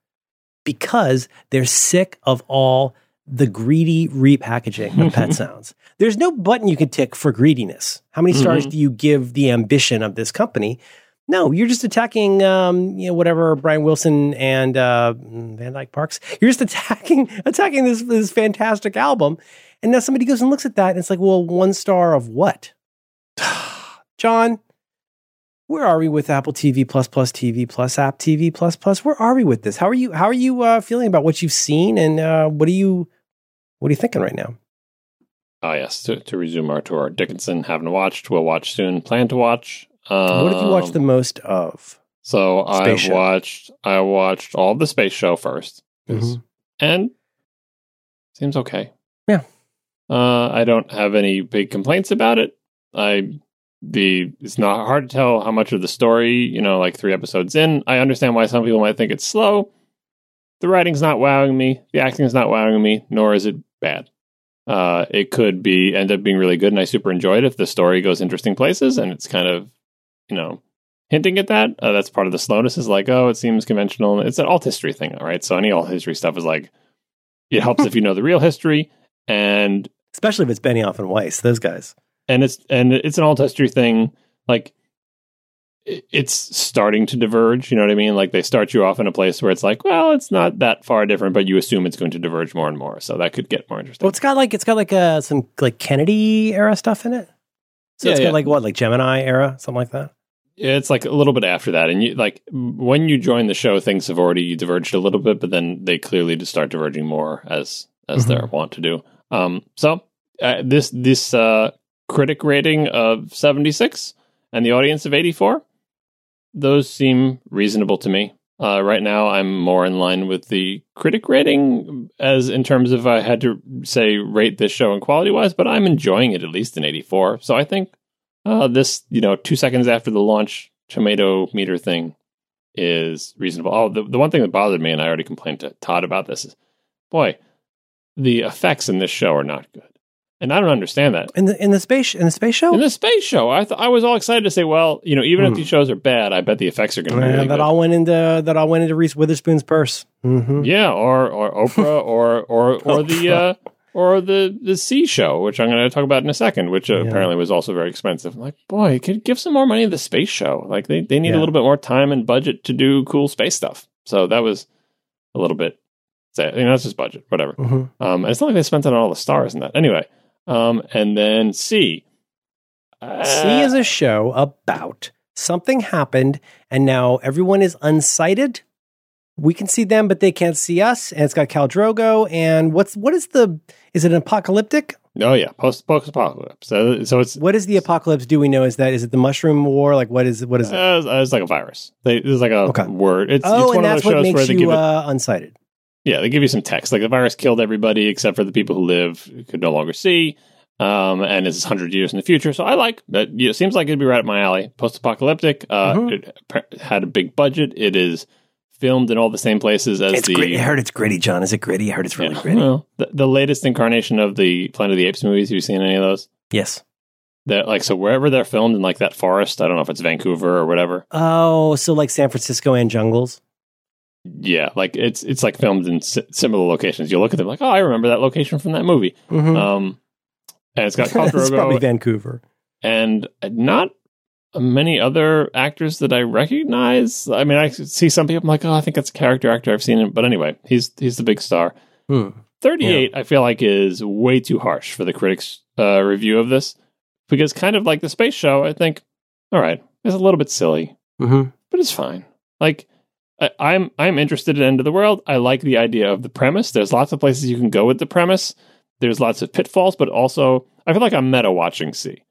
because they're sick of all the greedy repackaging of Pet Sounds. There's no button you can tick for greediness. How many stars do you give the ambition of this company? No, you're just attacking, whatever, Brian Wilson and Van Dyke Parks. You're just attacking this fantastic album. And now somebody goes and looks at that, and it's like, well, 1 star of what? John, where are we with Apple TV Plus App TV Plus? Where are we with this? How are you feeling about what you've seen, and what are you thinking right now? Oh, yes. To resume our tour, Dickinson, haven't watched, will watch soon, plan to watch. What have you watched the most of? So I watched all of the Space Show first. Mm-hmm. And seems okay. Yeah. I don't have any big complaints about it. It's not hard to tell how much of the story, like 3 episodes in. I understand why some people might think it's slow. The writing's not wowing me. The acting's not wowing me, nor is it bad. It could end up being really good, and I super enjoy it if the story goes interesting places, and it's kind of, hinting at that. That's part of the slowness, is like, oh, it seems conventional. It's an alt history thing, all right? So any alt history stuff is like, it helps if you know the real history, and especially if it's Benioff and Weiss, those guys. And it's an alt history thing. Like, it's starting to diverge, you know what I mean? Like, they start you off in a place where it's like, well, it's not that far different, but you assume it's going to diverge more and more, so that could get more interesting. Well, it's got some, like, Kennedy era stuff in it. So it's got like Gemini era, something like that. It's like a little bit after that, and you, like, when you join the show, things have already diverged a little bit, but then they clearly just start diverging more as they're wont to do. So this critic rating of 76 and the audience of 84. Those seem reasonable to me. Right now, I'm more in line with the critic rating as in terms of I had to say rate this show in quality-wise, but I'm enjoying it at least in 84. So I think this, 2 seconds after the launch tomato meter thing is reasonable. Oh, the one thing that bothered me, and I already complained to Todd about this, is, boy, the effects in this show are not good. And I don't understand that. In the space show? In the space show. I was all excited to say, well, even if these shows are bad, I bet the effects are going to be really good. That all went into Reese Witherspoon's purse. Mm-hmm. Yeah, or Oprah or the See show, which I'm going to talk about in a second, which apparently was also very expensive. I'm like, boy, could give some more money to the space show. Like they need a little bit more time and budget to do cool space stuff. So that was a little bit sad. That's just budget, whatever. Mm-hmm. And it's not like they spent it on all the stars and that. Anyway. And then See. See is a show about something happened, and now everyone is unsighted. We can see them, but they can't see us. And it's got Khal Drogo. And is it an apocalyptic? Oh yeah, post-apocalypse. So it's, what is the apocalypse? Do we know is it the mushroom war? Like what is it? It's like a virus. It's like a word. It's one of those shows where they give you unsighted. Yeah, they give you some text. Like, the virus killed everybody except for the people who could no longer see, and it's 100 years in the future. So I like that. It seems like it'd be right up my alley. Post-apocalyptic. It had a big budget. It is filmed in all the same places as I heard it's gritty, John. Is it gritty? I heard it's really gritty. Well, the latest incarnation of the Planet of the Apes movies, have you seen any of those? Yes. So wherever they're filmed in, that forest, I don't know if it's Vancouver or whatever. Oh, so San Francisco and jungles? Yeah, it's filmed in similar locations. You look at them like, oh, I remember that location from that movie. Mm-hmm. And it's got Khal Drogo. It's probably Vancouver. And not many other actors that I recognize. I mean, I see some people, I'm like, oh, I think that's a character actor. I've seen him. But anyway, he's the big star. 38, I feel like, is way too harsh for the critics' review of this. Because kind of like the space show, I think, all right, it's a little bit silly. Mm-hmm. But it's fine. I'm interested in End of the World. I like the idea of the premise. There's lots of places you can go with the premise. There's lots of pitfalls, but also I feel like I'm meta watching C.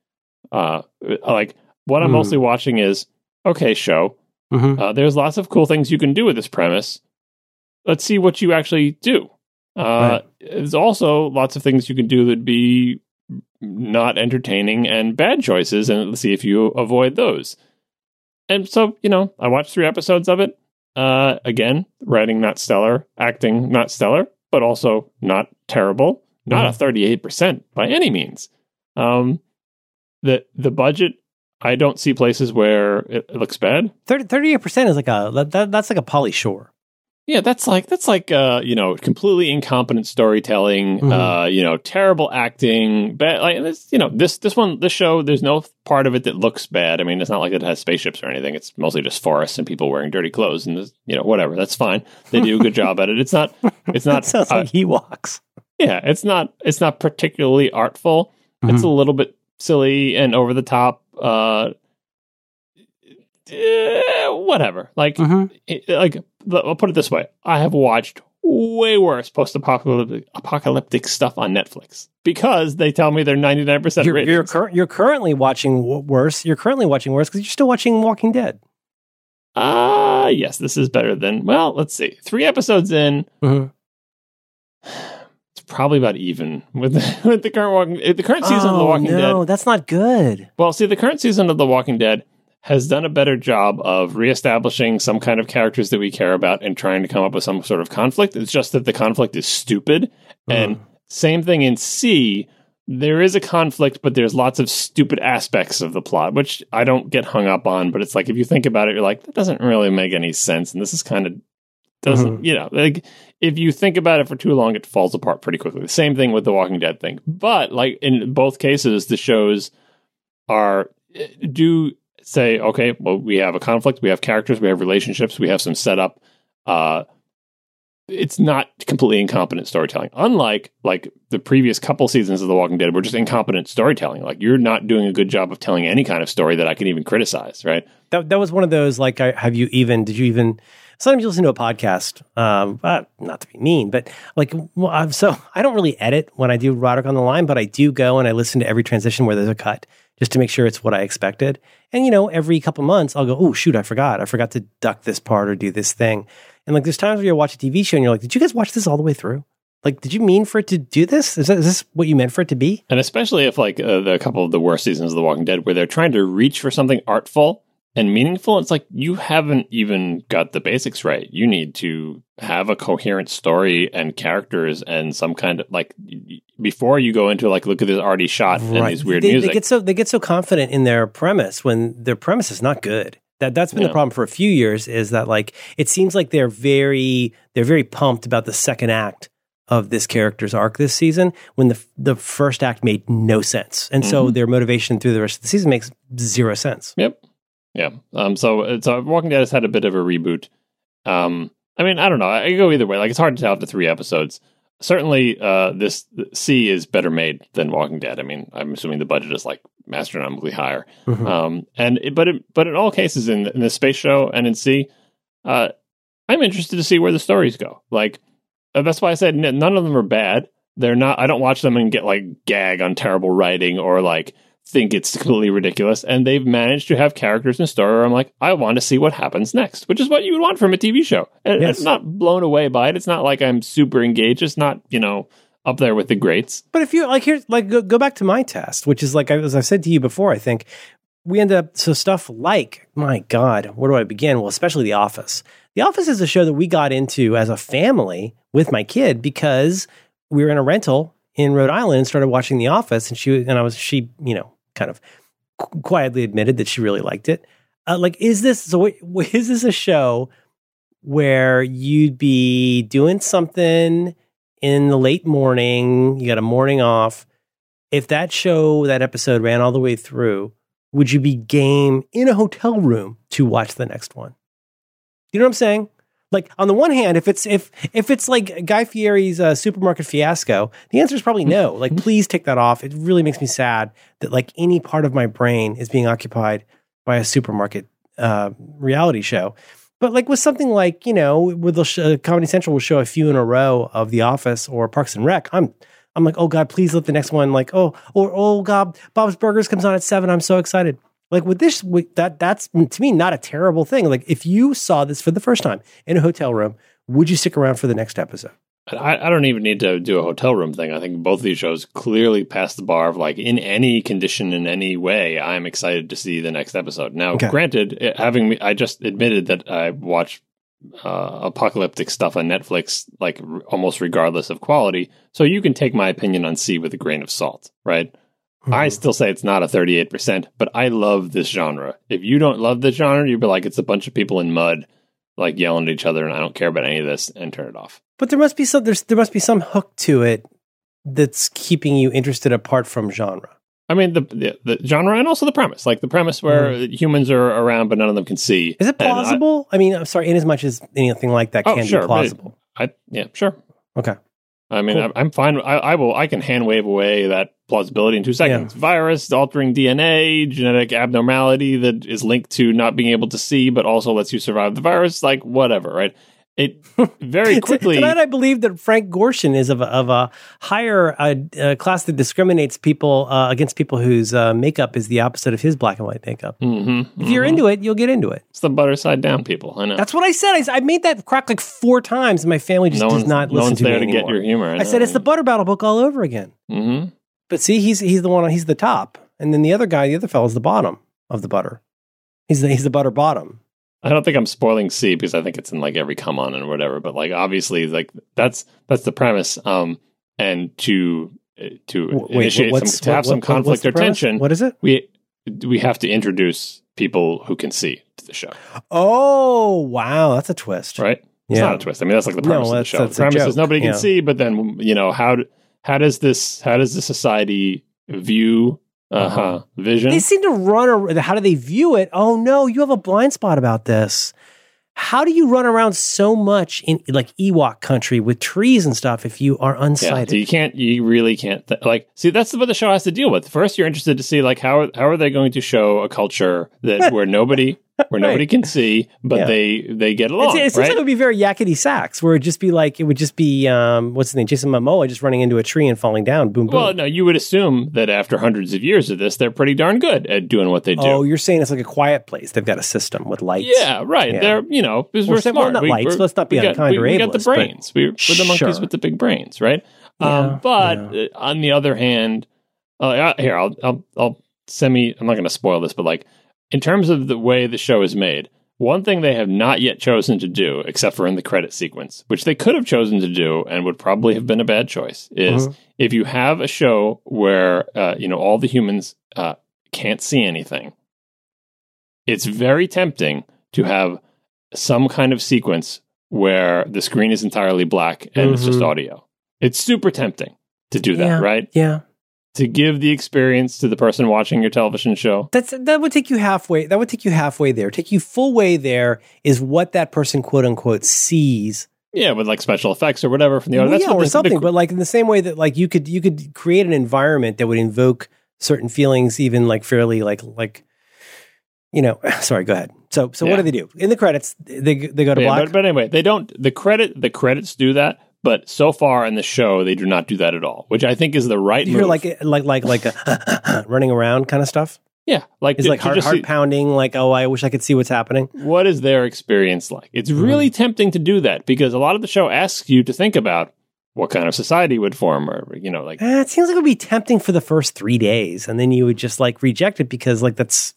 What I'm mostly watching is show. Mm-hmm. There's lots of cool things you can do with this premise. Let's see what you actually do. There's also lots of things you can do that'd be not entertaining and bad choices, and let's see if you avoid those. And so I watched 3 episodes of it. Again, writing not stellar, acting not stellar, but also not terrible. Not a 38% by any means. The budget, I don't see places where it looks bad. 38% is that's like a Pauly Shore. Yeah, that's completely incompetent storytelling. Mm-hmm. Terrible acting. Bad. This show. There's no part of it that looks bad. I mean, it's not like it has spaceships or anything. It's mostly just forests and people wearing dirty clothes and whatever. That's fine. They do a good job at it. It's not. It sounds like Ewoks. Yeah, it's not particularly artful. Mm-hmm. It's a little bit silly and over the top. Whatever. I'll put it this way. I have watched way worse post-apocalyptic stuff on Netflix because they tell me they're 99% ratings. You're currently watching worse. You're currently watching worse because you're still watching Walking Dead. Yes, this is better than... Well, let's see. 3 episodes in. Mm-hmm. It's probably about even with the current season of The Walking Dead. No, that's not good. Well, see, the current season of The Walking Dead has done a better job of reestablishing some kind of characters that we care about and trying to come up with some sort of conflict. It's just that the conflict is stupid. Mm-hmm. And same thing in C, there is a conflict, but there's lots of stupid aspects of the plot, which I don't get hung up on. But it's if you think about it, you're like, that doesn't really make any sense. And this is kind of doesn't, if you think about it for too long, it falls apart pretty quickly. The same thing with the Walking Dead thing. But in both cases, the shows say, okay, well, we have a conflict, we have characters, we have relationships, we have some setup. It's not completely incompetent storytelling. Unlike the previous couple seasons of The Walking Dead, were just incompetent storytelling. You're not doing a good job of telling any kind of story that I can even criticize, right? That was one of those, like, sometimes you listen to a podcast, not to be mean, but like, so I don't really edit when I do Roderick on the Line, but I do go and I listen to every transition where there's a cut just to make sure it's what I expected. And, you know, every couple months I'll go, oh, shoot, I forgot to duck this part or do this thing. And like, there's times where you're watching a TV show and you're like, did you guys watch this all the way through? Like, did you mean for it to do this? Is this what you meant for it to be? And especially if, like, a couple of the worst seasons of The Walking Dead, where they're trying to reach for something artful and meaningful, it's like, you haven't even got the basics right. You need to have a coherent story and characters and some kind of, like, before you go into, like, look at this already shot right. And these weird music. They get so confident in their premise when their premise is not good. That's been the problem for a few years, is that, like, it seems like they're very pumped about the second act of this character's arc this season, when the first act made no sense. And so their motivation through the rest of the season makes zero sense. Yep. Yeah. So Walking Dead has had a bit of a reboot. I mean, I don't know. I go either way. Like, it's hard to tell after three episodes. Certainly, this C is better made than Walking Dead. I mean, I'm assuming the budget is, like, astronomically higher. Mm-hmm. But in all cases, in the space show and in C, I'm interested to see where the stories go. Like, that's why I said none of them are bad. They're not. I don't watch them and get, like, gag on terrible writing or, like, think it's completely ridiculous. And they've managed to have characters and story where I'm like, I want to see what happens next, which is what you would want from a TV show. And yes. It's not blown away by it. It's not like I'm super engaged. It's not, you know, up there with the greats. But if you like, here, like, go back to my test, which is, like, as I've said to you before, I think we end up, so stuff like, my God, where do I begin? Well, especially The Office. The Office is a show that we got into as a family with my kid because we were in a rental in Rhode Island and started watching The Office, and she, you know, kind of quietly admitted that she really liked it. Is this a show where you'd be doing something in the late morning, you got a morning off, if that episode ran all the way through, would you be game in a hotel room to watch the next one? You know what I'm saying? Like, on the one hand, if it's like Guy Fieri's Supermarket Fiasco, the answer is probably no. Like, please take that off. It really makes me sad that, like, any part of my brain is being occupied by a supermarket reality show. But, like, with something like, you know, Comedy Central will show a few in a row of The Office or Parks and Rec, I'm like, oh God, please let the next one, like, oh God, Bob's Burgers comes on at 7. I'm so excited. Like, with this, that's to me not a terrible thing. Like, if you saw this for the first time in a hotel room, would you stick around for the next episode? I don't even need to do a hotel room thing. I think both of these shows clearly pass the bar of, like, in any condition, in any way, I'm excited to see the next episode. Now, okay. Granted, I just admitted that I watch apocalyptic stuff on Netflix, like, almost regardless of quality. So you can take my opinion on C with a grain of salt, right? I still say it's not a 38%, but I love this genre. If you don't love this genre, you'd be like, it's a bunch of people in mud, like, yelling at each other, and I don't care about any of this, and turn it off. But there must be some hook to it that's keeping you interested apart from genre. I mean, the genre and also the premise. Like, the premise where humans are around, but none of them can see. Is it plausible? I mean, I'm sorry, in as much as anything like that be plausible. Sure. Okay. I mean, cool. I'm fine. I can hand wave away that plausibility in 2 seconds. Yeah. Virus, altering DNA, genetic abnormality that is linked to not being able to see, but also lets you survive the virus. Like, whatever, right? It very quickly. Tonight I believe that Frank Gorshin is of a higher class that discriminates people against people whose makeup is the opposite of his black and white makeup. Mm-hmm, if you're into it, you'll get into it. It's the butter side down people. I know. That's what I said. I made that crack like 4 times, and my family just does not listen to me anymore. No one's there to get your humor. I said it's the Butter Battle book all over again. Mm-hmm. But see, he's the one. He's the top, and then the other fella's the bottom of the butter. He's the butter bottom. I don't think I'm spoiling C because I think it's in like every come on and whatever, but like obviously like that's the premise. And to have some conflict or tension, what is it? We have to introduce people who can see to the show. Oh wow, that's a twist, right? Yeah. It's not a twist. I mean, that's like the premise of the show. The premise is nobody can see, but then you know how does the society view? Vision. They seem to run around. How do they view it? Oh no, you have a blind spot about this. How do you run around so much in like Ewok country with trees and stuff if you are unsighted? Yeah, so you really can't, that's what the show has to deal with. First, you're interested to see like, how are they going to show a culture where nobody where nobody can see, but they get along. It seems like it would be very yakety sax, where it would just be what's his name, Jason Momoa, just running into a tree and falling down. Boom, boom. Well, no, you would assume that after hundreds of years of this, they're pretty darn good at doing what they do. Oh, you're saying it's like a Quiet Place? They've got a system with lights. Yeah, right. Yeah. They're we're smart. Well, not lights. Let's not be unkind or ableist. We got the brains. We're the monkeys with the big brains, right? On the other hand, here I'll semi. I'm not going to spoil this, but in terms of the way the show is made, one thing they have not yet chosen to do, except for in the credit sequence, which they could have chosen to do and would probably have been a bad choice, is if you have a show where all the humans can't see anything, it's very tempting to have some kind of sequence where the screen is entirely black and it's just audio. It's super tempting to do that, right? Yeah. To give the experience to the person watching your television show. That would take you halfway. That would take you halfway there. Take you full way there is what that person, quote unquote, sees. Yeah, with special effects or whatever from the audience. Well, yeah, or something. But in the same way that you could create an environment that would invoke certain feelings, even fairly Sorry, go ahead. So what do they do in the credits? They go to black. But anyway, they don't. The credits do that. But so far in the show, they do not do that at all, which I think is the right move. Like a running around kind of stuff. Yeah, heart pounding. I wish I could see what's happening. What is their experience like? It's really tempting to do that because a lot of the show asks you to think about what kind of society would form, or it seems like it would be tempting for the first 3 days, and then you would just reject it because that's.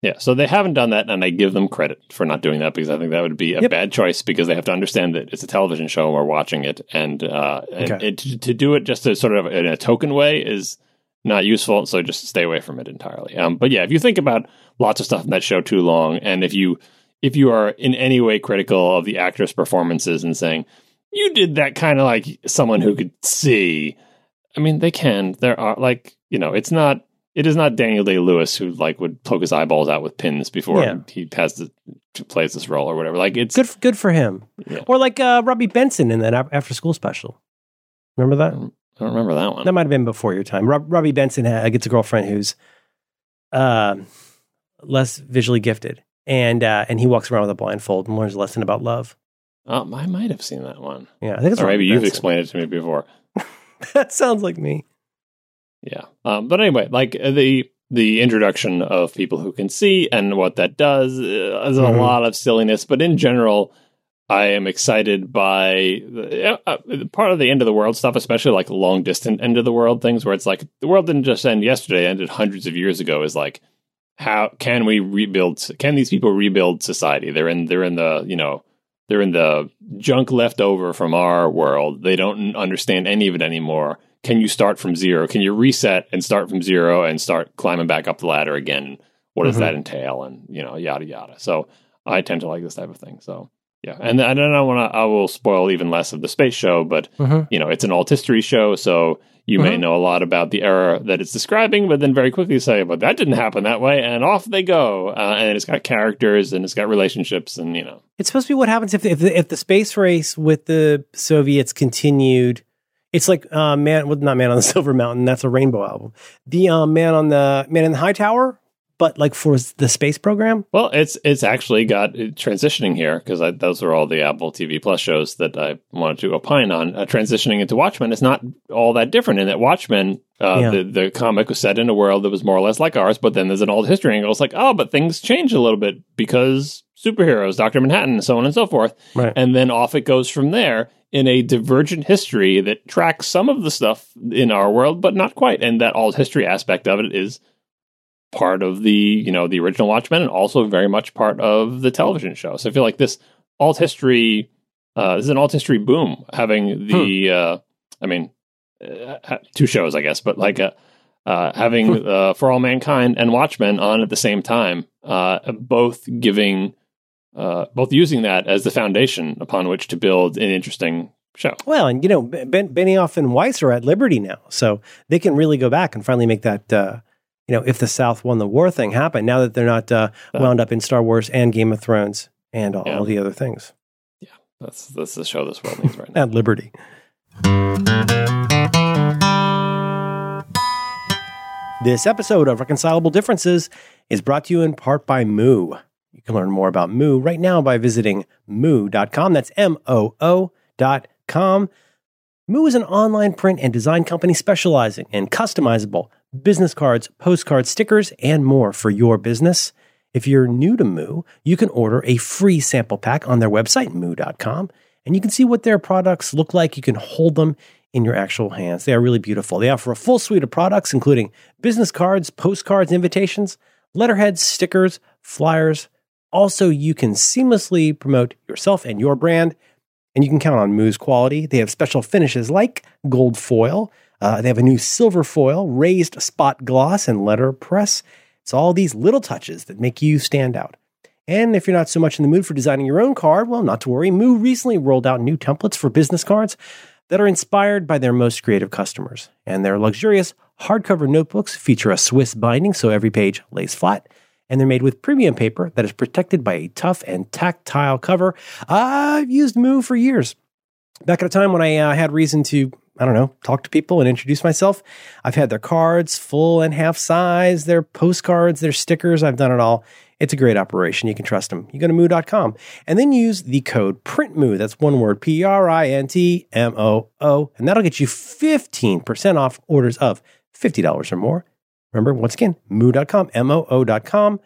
Yeah, so they haven't done that, and I give them credit for not doing that because I think that would be a bad choice because they have to understand that it's a television show and we're watching it, and to do it just as sort of in a token way is not useful, so just stay away from it entirely. But yeah, if you think about lots of stuff in that show too long, and if you are in any way critical of the actors' performances and saying, you did that kind of like someone who could see, I mean, they can. There are, it's not... It is not Daniel Day-Lewis who would poke his eyeballs out with pins before he plays this role or whatever. It's good for him. Yeah. Or Robbie Benson in that After School Special. Remember that? I don't remember that one. That might have been before your time. Robbie Benson gets a girlfriend who's less visually gifted, and he walks around with a blindfold and learns a lesson about love. I might have seen that one. Yeah, I think it's. Or maybe you've explained it to me before. That sounds like me. Yeah. But anyway, the introduction of people who can see and what that does is a lot of silliness. But in general, I am excited by part of the end of the world stuff, especially long distant end of the world things where it's the world didn't just end yesterday, it ended hundreds of years ago. Is how can we rebuild? Can these people rebuild society? They're in the junk left over from our world. They don't understand any of it anymore. Can you start from zero? Can you reset and start from zero and start climbing back up the ladder again? What does that entail? And, yada, yada. So I tend to like this type of thing. So, yeah. And I don't want to, I will spoil even less of the space show, but, it's an alt history show. So you may know a lot about the era that it's describing, but then very quickly say, but that didn't happen that way. And off they go. And it's got characters and it's got relationships and, It's supposed to be what happens if the space race with the Soviets continued. It's not Man on the Silver Mountain. That's a Rainbow album. The Man in the High Tower, but for the space program. Well, it's actually got transitioning here because those are all the Apple TV Plus shows that I wanted to opine on. Transitioning into Watchmen is not all that different in that Watchmen, the comic was set in a world that was more or less like ours, but then there's an old history angle. It's but things change a little bit because superheroes, Dr. Manhattan, so on and so forth. Right. And then off it goes from there. In a divergent history that tracks some of the stuff in our world, but not quite. And that alt history aspect of it is part of the, the original Watchmen and also very much part of the television show. So I feel this alt history, this is an alt history boom, having the, two shows, I guess, but having For All Mankind and Watchmen on at the same time, both giving... both using that as the foundation upon which to build an interesting show. Well, and Benioff and Weiss are at liberty now, so they can really go back and finally make that, if the South won the war thing happen, now that they're not wound up in Star Wars and Game of Thrones and all the other things. Yeah, that's the show this world needs right now. At liberty. This episode of Reconcilable Differences is brought to you in part by Moo. You can learn more about Moo right now by visiting moo.com. That's MOO.com. Moo is an online print and design company specializing in customizable business cards, postcards, stickers, and more for your business. If you're new to Moo, you can order a free sample pack on their website, moo.com, and you can see what their products look like. You can hold them in your actual hands. They are really beautiful. They offer a full suite of products, including business cards, postcards, invitations, letterheads, stickers, flyers. Also, you can seamlessly promote yourself and your brand, and you can count on Moo's quality. They have special finishes like gold foil. They have a new silver foil, raised spot gloss, and letterpress. It's all these little touches that make you stand out. And if you're not so much in the mood for designing your own card, well, not to worry. Moo recently rolled out new templates for business cards that are inspired by their most creative customers. And their luxurious hardcover notebooks feature a Swiss binding, so every page lays flat. And they're made with premium paper that is protected by a tough and tactile cover. I've used Moo for years. Back at a time when I had reason to, talk to people and introduce myself. I've had their cards, full and half size, their postcards, their stickers. I've done it all. It's a great operation. You can trust them. You go to Moo.com and then use the code PRINTMOO. That's one word, PRINTMOO. And that'll get you 15% off orders of $50 or more. Remember, once again, Moo.com, MOO.com,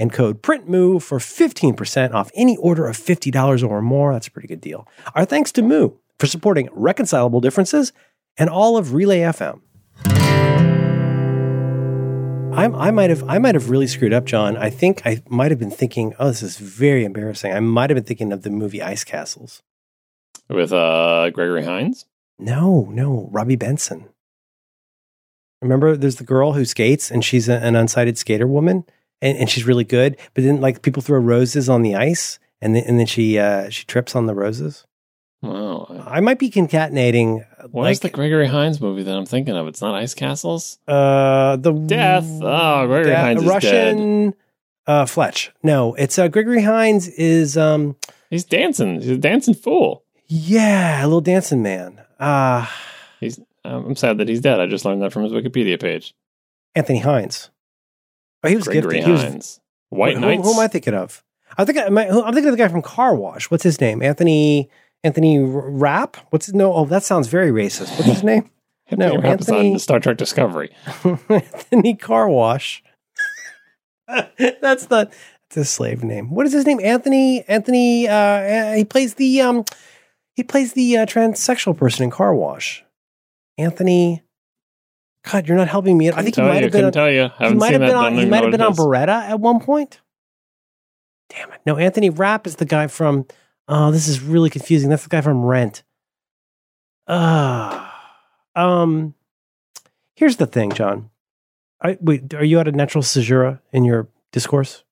and code PRINTMOO for 15% off any order of $50 or more. That's a pretty good deal. Our thanks to Moo for supporting Reconcilable Differences and all of Relay FM. I might have really screwed up, John. I think I might have been thinking, oh, this is very embarrassing. I might have been thinking of the movie Ice Castles. With Gregory Hines? No, Robbie Benson. Remember, there's the girl who skates, and she's an unsighted skater woman, and she's really good. But then, like, people throw roses on the ice, and then she trips on the roses. Wow. I might be concatenating. What is the Gregory Hines movie that I'm thinking of? It's not Ice Castles? The Death. Oh, Gregory Hines is Russian, dead. Fletch. No, it's Gregory Hines is... He's dancing. He's a dancing fool. Yeah, a little dancing man. I'm sad that he's dead. I just learned that from his Wikipedia page. Anthony Hines. Oh, he was Gregory gifted. Hines. White Knights. Who am I thinking of? I'm thinking of the guy from Car Wash. What's his name? Anthony Rapp? What's his name? Oh, that sounds very racist. What's his name? No, Anthony. On Star Trek Discovery. Anthony Car Wash. That's a slave name. What is his name? Anthony. He plays the transsexual person in Car Wash. Anthony, God, you're not helping me. I think he might have been. He might have been on Beretta at one point. Damn it! No, Anthony Rapp is the guy from. Oh, this is really confusing. That's the guy from Rent. Here's the thing, John. Are you at a natural caesura in your discourse?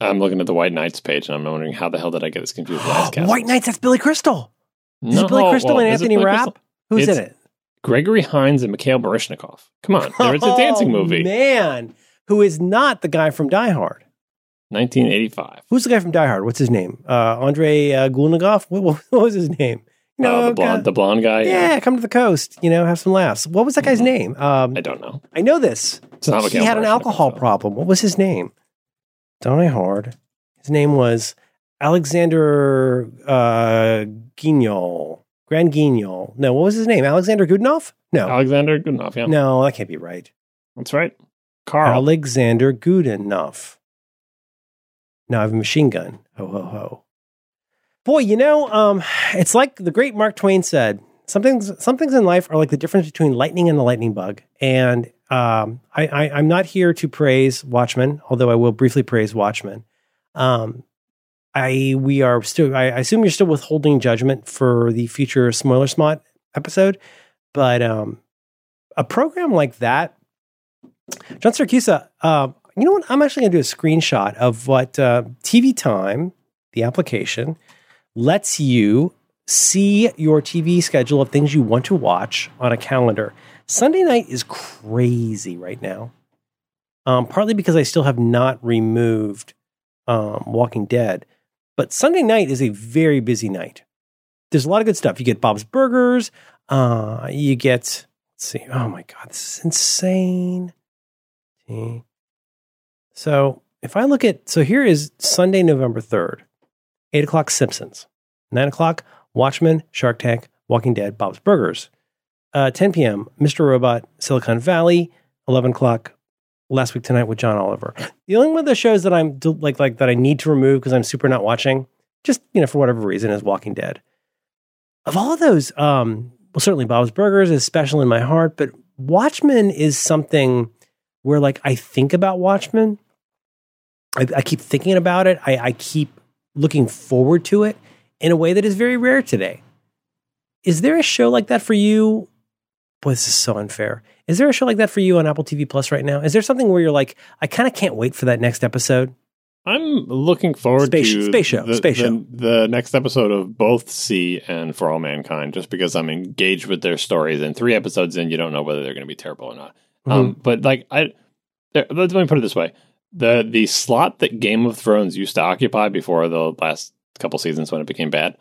I'm looking at the White Knights page, and I'm wondering how the hell did I get this confused with Ice Castles? White Knights. That's Billy Crystal. And Anthony Rapp. Who's in it? Gregory Hines and Mikhail Baryshnikov. Come on, it's a dancing movie. Man, who is not the guy from Die Hard? 1985. Who's the guy from Die Hard? What's his name? Andrei Gulnikov? What was his name? The blonde guy. Yeah, come to the coast, have some laughs. What was that guy's name? I don't know. I know this. He had an alcohol problem. What was his name? Die Hard. His name was Alexander Guignol. Grand Guignol. No, what was his name? Alexander Gudinov? No. Alexander Gudinov, yeah. No, that can't be right. That's right. Carl. Alexander Gudinov. Now I have a machine gun. Ho, ho, ho. Boy, it's like the great Mark Twain said, some things in life are like the difference between lightning and the lightning bug. And I'm not here to praise Watchmen, although I will briefly praise Watchmen. I assume you're still withholding judgment for the future Smoiler Smot episode, but a program like that, John Siracusa, you know what? I'm actually going to do a screenshot of what TV Time, the application, lets you see your TV schedule of things you want to watch on a calendar. Sunday night is crazy right now, partly because I still have not removed Walking Dead. But Sunday night is a very busy night. There's a lot of good stuff. You get Bob's Burgers. You get, let's see. Oh my God, this is insane. So if I look at, so here is Sunday, November 3rd, 8 o'clock Simpsons, 9 o'clock Watchmen, Shark Tank, Walking Dead, Bob's Burgers, 10 p.m. Mr. Robot, Silicon Valley, 11 o'clock Last Week Tonight with John Oliver. The only one of the shows that I'm like that I need to remove because I'm super not watching, just, you know, for whatever reason, is Walking Dead. Of all of those, well, certainly Bob's Burgers is special in my heart, but Watchmen is something where, like, I think about Watchmen. I keep thinking about it. I keep looking forward to it in a way that is very rare today. Is there a show like that for you? Boy, this is so unfair. Is there a show like that for you on Apple TV Plus right now? Is there something where you're like, I kind of can't wait for that next episode? I'm looking forward to the next episode of both See and For All Mankind, just because I'm engaged with their stories. And 3 episodes in, you don't know whether they're going to be terrible or not. Mm-hmm. But like, let me put it this way: the slot that Game of Thrones used to occupy before the last couple seasons when it became bad.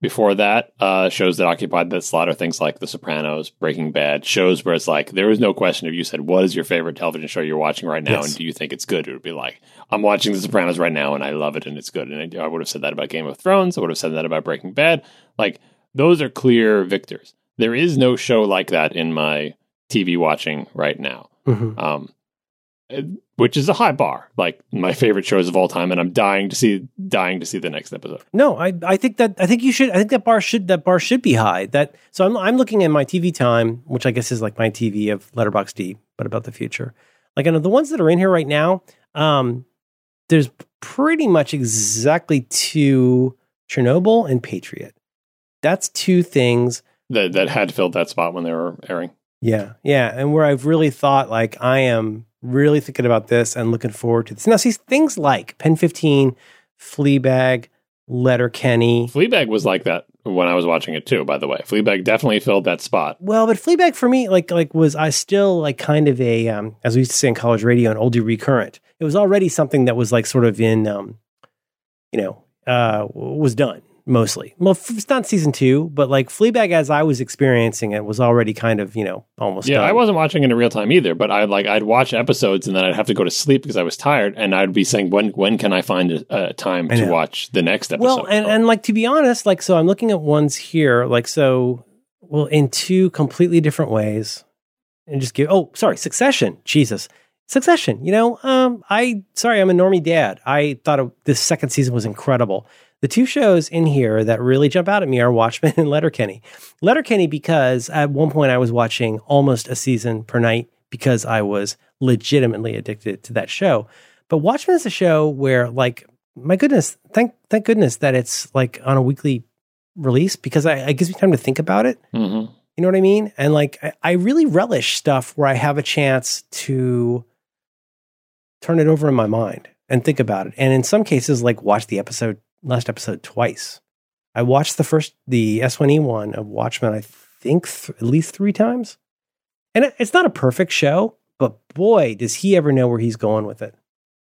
Before that, shows that occupied that slot are things like The Sopranos, Breaking Bad, shows where it's like, there is no question if you said, what is your favorite television show you're watching right now, yes, and do you think it's good? It would be like, I'm watching The Sopranos right now, and I love it, and it's good. And I would have said that about Game of Thrones. I would have said that about Breaking Bad. Like, those are clear victors. There is no show like that in my TV watching right now, mm-hmm. Which is a high bar, like my favorite shows of all time, and I'm dying to see the next episode. No, I think that bar should be high. That so I'm looking at my TV time, which I guess is like my TV of Letterboxd, but about the future. Like, I know the ones that are in here right now. There's pretty much exactly 2 Chernobyl and Patriot. That's 2 things that had filled that spot when they were airing. Yeah, and where I've really thought, like, I am really thinking about this and looking forward to this. Now, see, things like Pen 15, Fleabag, Letterkenny. Fleabag was like that when I was watching it too, by the way. Fleabag definitely filled that spot. Well, but Fleabag for me, was I still like kind of a, as we used to say in college radio, an oldie recurrent. It was already something that was like sort of in, was done mostly. Well, it's not season 2, but like Fleabag as I was experiencing it was already kind of, almost done. I wasn't watching it in real time either, but I'd watch episodes and then I'd have to go to sleep because I was tired, and I'd be saying, when can I find a time to watch the next episode? Well, and like, to be honest, like, so I'm looking at ones here, like, so, well, in 2 completely different ways, and just Succession. Jesus. Succession, I'm a normie dad. I thought this second season was incredible. The 2 shows in here that really jump out at me are Watchmen and Letterkenny. Letterkenny, because at one point I was watching almost a season per night because I was legitimately addicted to that show. But Watchmen is a show where, like, my goodness, thank goodness that it's like on a weekly release, because it gives me time to think about it. Mm-hmm. You know what I mean? And like, I really relish stuff where I have a chance to turn it over in my mind and think about it. And in some cases, like, watch the last episode twice. I watched the S1E one of Watchmen, I think at least 3 times. And it's not a perfect show, but boy, does he ever know where he's going with it.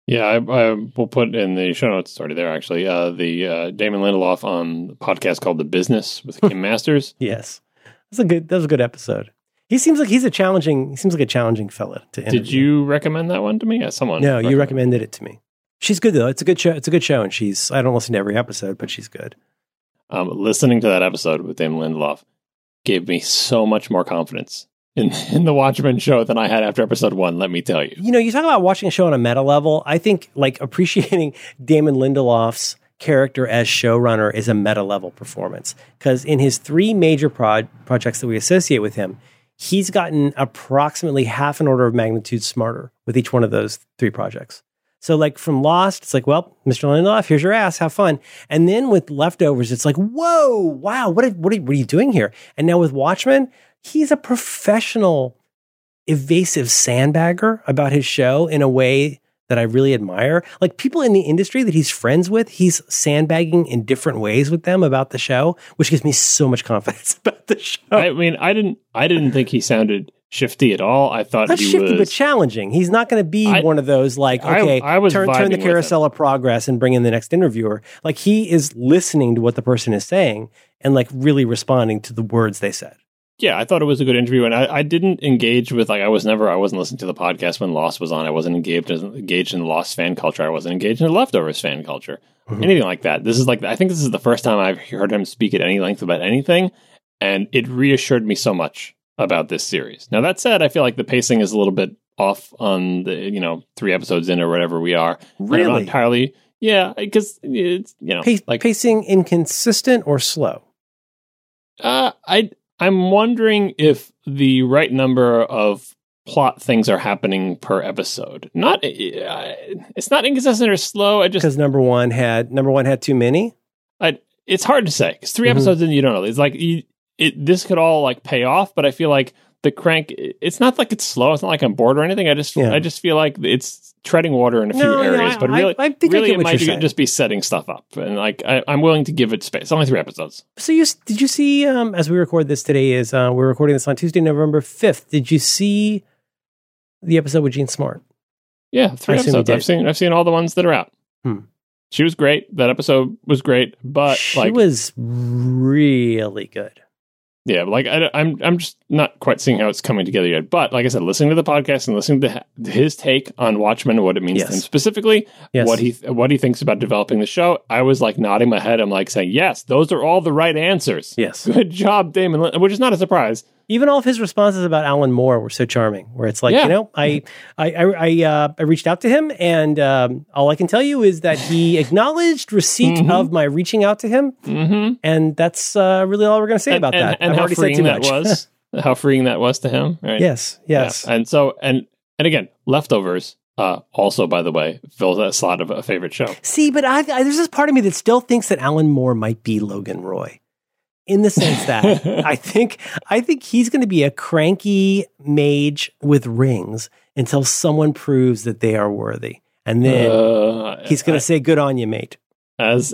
Yeah, I will put in the show notes, already there actually, the Damon Lindelof on the podcast called The Business with Kim Masters. Yes, that was a good episode. He seems like a challenging fella to interview. Did you recommend that one to me? Yeah, someone. No, you recommended it to me. She's good, though. It's a good show. It's a good show, and I don't listen to every episode, but she's good. Listening to that episode with Damon Lindelof gave me so much more confidence in the Watchmen show than I had after episode 1, let me tell you. You talk about watching a show on a meta level. I think, like, appreciating Damon Lindelof's character as showrunner is a meta level performance, because in his 3 major projects that we associate with him, he's gotten approximately half an order of magnitude smarter with each one of those 3 projects. So, like, from Lost, it's like, well, Mr. Lindelof, here's your ass, have fun. And then with Leftovers, it's like, whoa, wow, what are you doing here? And now with Watchmen, he's a professional, evasive sandbagger about his show in a way that I really admire. Like, people in the industry that he's friends with, he's sandbagging in different ways with them about the show, which gives me so much confidence about the show. I mean, I didn't think he sounded shifty at all. I thought he was... Not shifty, but challenging. He's not going to be one of those, like, okay, turn the carousel of progress and bring in the next interviewer. Like, he is listening to what the person is saying and, like, really responding to the words they said. yeah, I thought it was a good interview, and I didn't engage with, like, I wasn't listening to the podcast when Lost was on. I wasn't engaged in the Lost fan culture. I wasn't engaged in the Leftovers fan culture. Mm-hmm. Anything like that. This is like, I think this is the first time I've heard him speak at any length about anything, and it reassured me so much about this series. Now, that said, I feel like the pacing is a little bit off on the, you know, 3 episodes in or whatever we are. Really? Not entirely. Yeah, because it's, you know, pacing inconsistent or slow. I'm wondering if the right number of plot things are happening per episode. It's not inconsistent or slow. I just, because number one had too many. It's hard to say. It's 3 episodes in, you don't know. It's like this could all like pay off, but I feel like the crank. It's not like it's slow. It's not like I'm bored or anything. I just feel like it's treading water in a few areas. But really, I think it might just be setting stuff up. And like I'm willing to give it space. It's only 3 episodes. So did you see? As we record this today, we're recording this on Tuesday, November 5th. Did you see the episode with Jean Smart? Yeah, 3 episodes. I've seen all the ones that are out. She was great. That episode was great, but she was really good. Yeah, like I'm just not quite seeing how it's coming together yet. But like I said, listening to the podcast and listening to his take on Watchmen, what it means to him specifically, what he thinks about developing the show, I was like nodding my head. I'm like saying, yes, those are all the right answers. Yes, good job, Damon Lynch, which is not a surprise. Even all of his responses about Alan Moore were so charming. Where it's like, you know, I reached out to him, and all I can tell you is that he acknowledged receipt of my reaching out to him, and that's really all we're going to say about that. And how freeing that was. How freeing that was to him. Right? Yes. Yeah. And so, and again, Leftovers. Also, by the way, fills that slot of a favorite show. See, but there's this part of me that still thinks that Alan Moore might be Logan Roy, in the sense that I think he's going to be a cranky mage with rings until someone proves that they are worthy, and then he's going to say, "Good on you, mate." As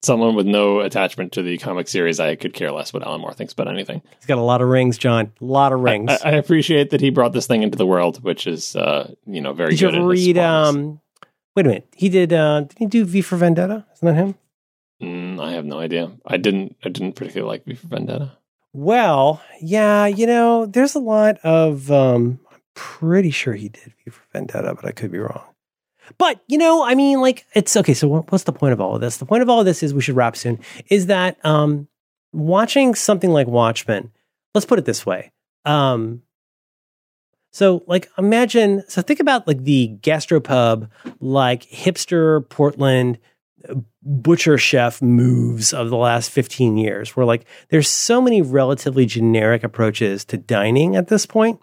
someone with no attachment to the comic series, I could care less what Alan Moore thinks about anything. He's got a lot of rings, John. A lot of rings. I appreciate that he brought this thing into the world, which is, very good. Did you read, wait a minute. He did, did he do V for Vendetta? Isn't that him? I have no idea. I didn't particularly like V for Vendetta. Well, yeah, you know, there's a lot of, I'm pretty sure he did V for Vendetta, but I could be wrong. But, you know, I mean, like, it's okay. So what's the point of all of this? The point of all of this is, we should wrap soon, is that watching something like Watchmen, let's put it this way. So think about like the gastropub, like hipster Portland butcher chef moves of the last 15 years, where like there's so many relatively generic approaches to dining at this point.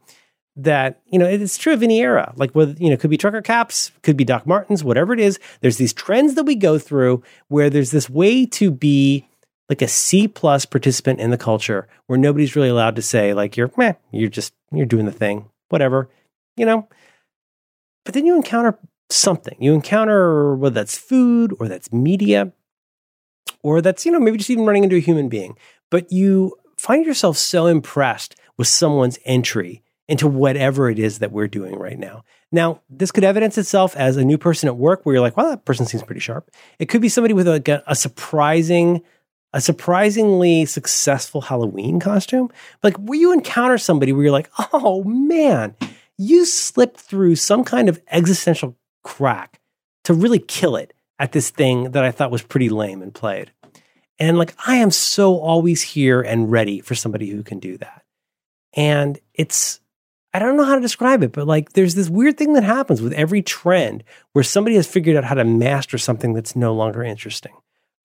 That, you know, it's true of any era, like with, you know, could be trucker caps, could be Doc Martens, whatever it is. There's these trends that we go through where there's this way to be like a C+ participant in the culture, where nobody's really allowed to say like, you're doing the thing, whatever, you know. But then you encounter something, whether that's food or that's media or that's, you know, maybe just even running into a human being, but you find yourself so impressed with someone's entry into whatever it is that we're doing right now. Now, this could evidence itself as a new person at work, where you're like, "Wow, that person seems pretty sharp." It could be somebody with a surprisingly successful Halloween costume. But like, where you encounter somebody where you're like, "Oh man, you slipped through some kind of existential crack to really kill it at this thing that I thought was pretty lame and played." And like, I am so always here and ready for somebody who can do that. And it's, I don't know how to describe it, but like there's this weird thing that happens with every trend where somebody has figured out how to master something that's no longer interesting,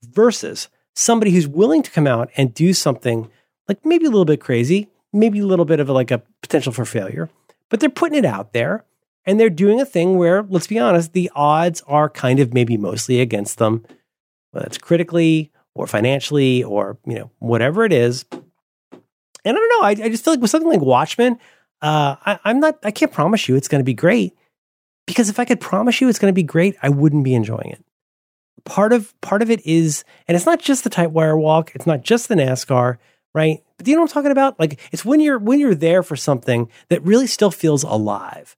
versus somebody who's willing to come out and do something like maybe a little bit crazy, maybe a little bit of like a potential for failure, but they're putting it out there and they're doing a thing where, let's be honest, the odds are kind of maybe mostly against them, whether it's critically or financially or, you know, whatever it is. And I don't know, I just feel like with something like Watchmen, I can't promise you it's going to be great, because if I could promise you it's going to be great, I wouldn't be enjoying it. Part of it is, and it's not just the tight wire walk, it's not just the NASCAR, right? But you know what I'm talking about? Like, it's when you're there for something that really still feels alive.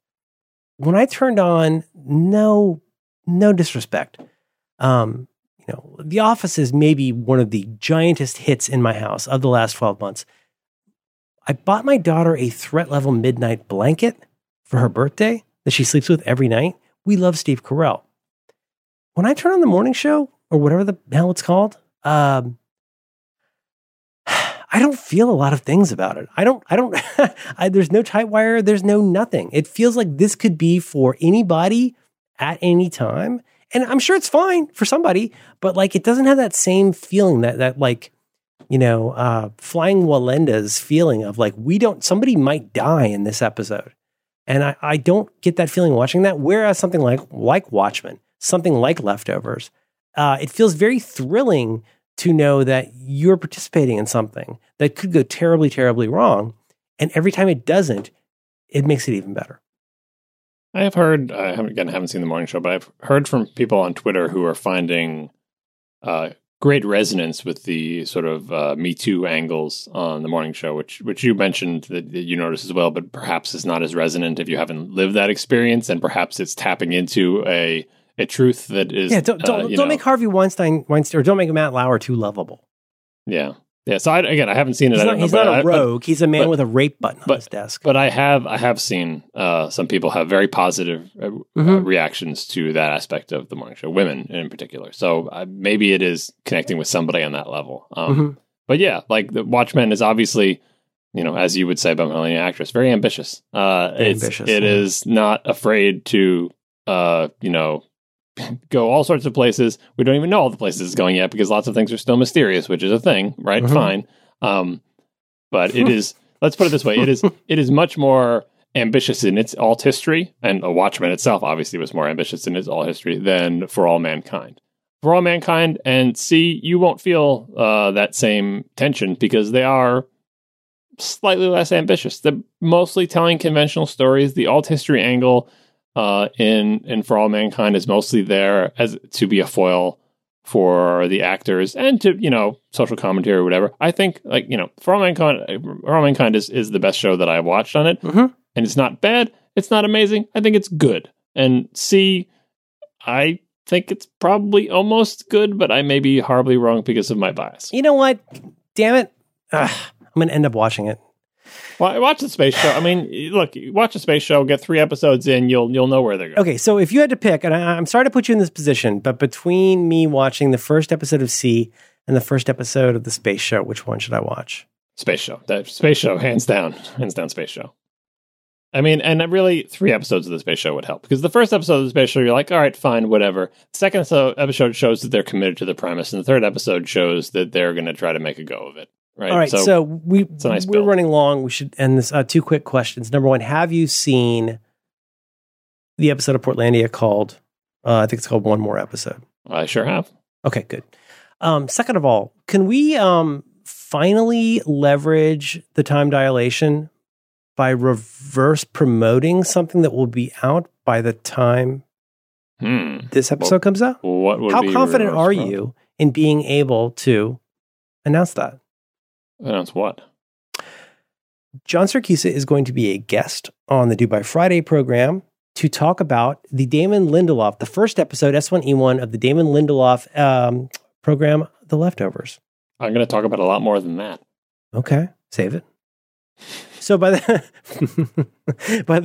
When I turned on, no disrespect, you know, The Office is maybe one of the giantest hits in my house of the last 12 months. I bought my daughter a threat level midnight blanket for her birthday that she sleeps with every night. We love Steve Carell. When I turn on The Morning Show or whatever the hell it's called, I don't feel a lot of things about it. I don't, there's no tight wire. There's no nothing. It feels like this could be for anybody at any time. And I'm sure it's fine for somebody, but like, it doesn't have that same feeling that like, you know, Flying Walenda's feeling of like, somebody might die in this episode. And I don't get that feeling watching that. Whereas something like Watchmen, something like Leftovers, it feels very thrilling to know that you're participating in something that could go terribly, terribly wrong. And every time it doesn't, it makes it even better. I have heard, I haven't seen The Morning Show, but I've heard from people on Twitter who are finding great resonance with the sort of Me Too angles on The Morning Show, which you mentioned that you notice as well, but perhaps it's not as resonant if you haven't lived that experience, and perhaps it's tapping into a truth that is... Yeah, don't make Harvey Weinstein, or don't make Matt Lauer too lovable. Yeah. Yeah, so I haven't seen it. He's not a rogue. He's a man with a rape button on his desk. But I have seen some people have very positive reactions to that aspect of The Morning Show, women in particular. So maybe it is connecting with somebody on that level. But yeah, like the Watchmen is obviously, you know, as you would say about Melania actress, very ambitious. It is not afraid to, you know, go all sorts of places. We don't even know all the places it's going yet because lots of things are still mysterious, which is a thing, right? Mm-hmm. Fine. But it is, let's put it this way. It is much more ambitious in its alt history, and Watchmen itself obviously was more ambitious in its alt history than For All Mankind. For All Mankind and See, you won't feel that same tension because they are slightly less ambitious. They're mostly telling conventional stories. The alt history angle in For All Mankind is mostly there as to be a foil for the actors and to, you know, social commentary or whatever. I think, like, you know, For All Mankind is the best show that I watched on it. Mm-hmm. And it's not bad. It's not amazing. I think it's good. And See, I think it's probably almost good, but I may be horribly wrong because of my bias. You know what? Damn it. I'm going to end up watching it. Well, watch the space show. I mean, look, watch the space show, get 3 episodes in, you'll know where they're going. Okay, so if you had to pick, and I'm sorry to put you in this position, but between me watching the first episode of See and the first episode of the space show, which one should I watch? Space show. That space show, hands down. Hands down space show. I mean, and really, 3 episodes of the space show would help. Because the first episode of the space show, you're like, all right, fine, whatever. The second episode shows that they're committed to the premise, and the third episode shows that they're going to try to make a go of it. Right. All right, so we're running long. We should end this. 2 quick questions. Number 1, have you seen the episode of Portlandia called, I think it's called One More Episode? I sure have. Okay, good. Second of all, can we finally leverage the time dilation by reverse promoting something that will be out by the time this episode comes out? How confident are you in being able to announce that? Announce what? John Sirkisa is going to be a guest on the Dubai Friday program to talk about the Damon Lindelof, the first episode, S1E1 of the Damon Lindelof program, The Leftovers. I'm going to talk about a lot more than that. Okay, save it. So by the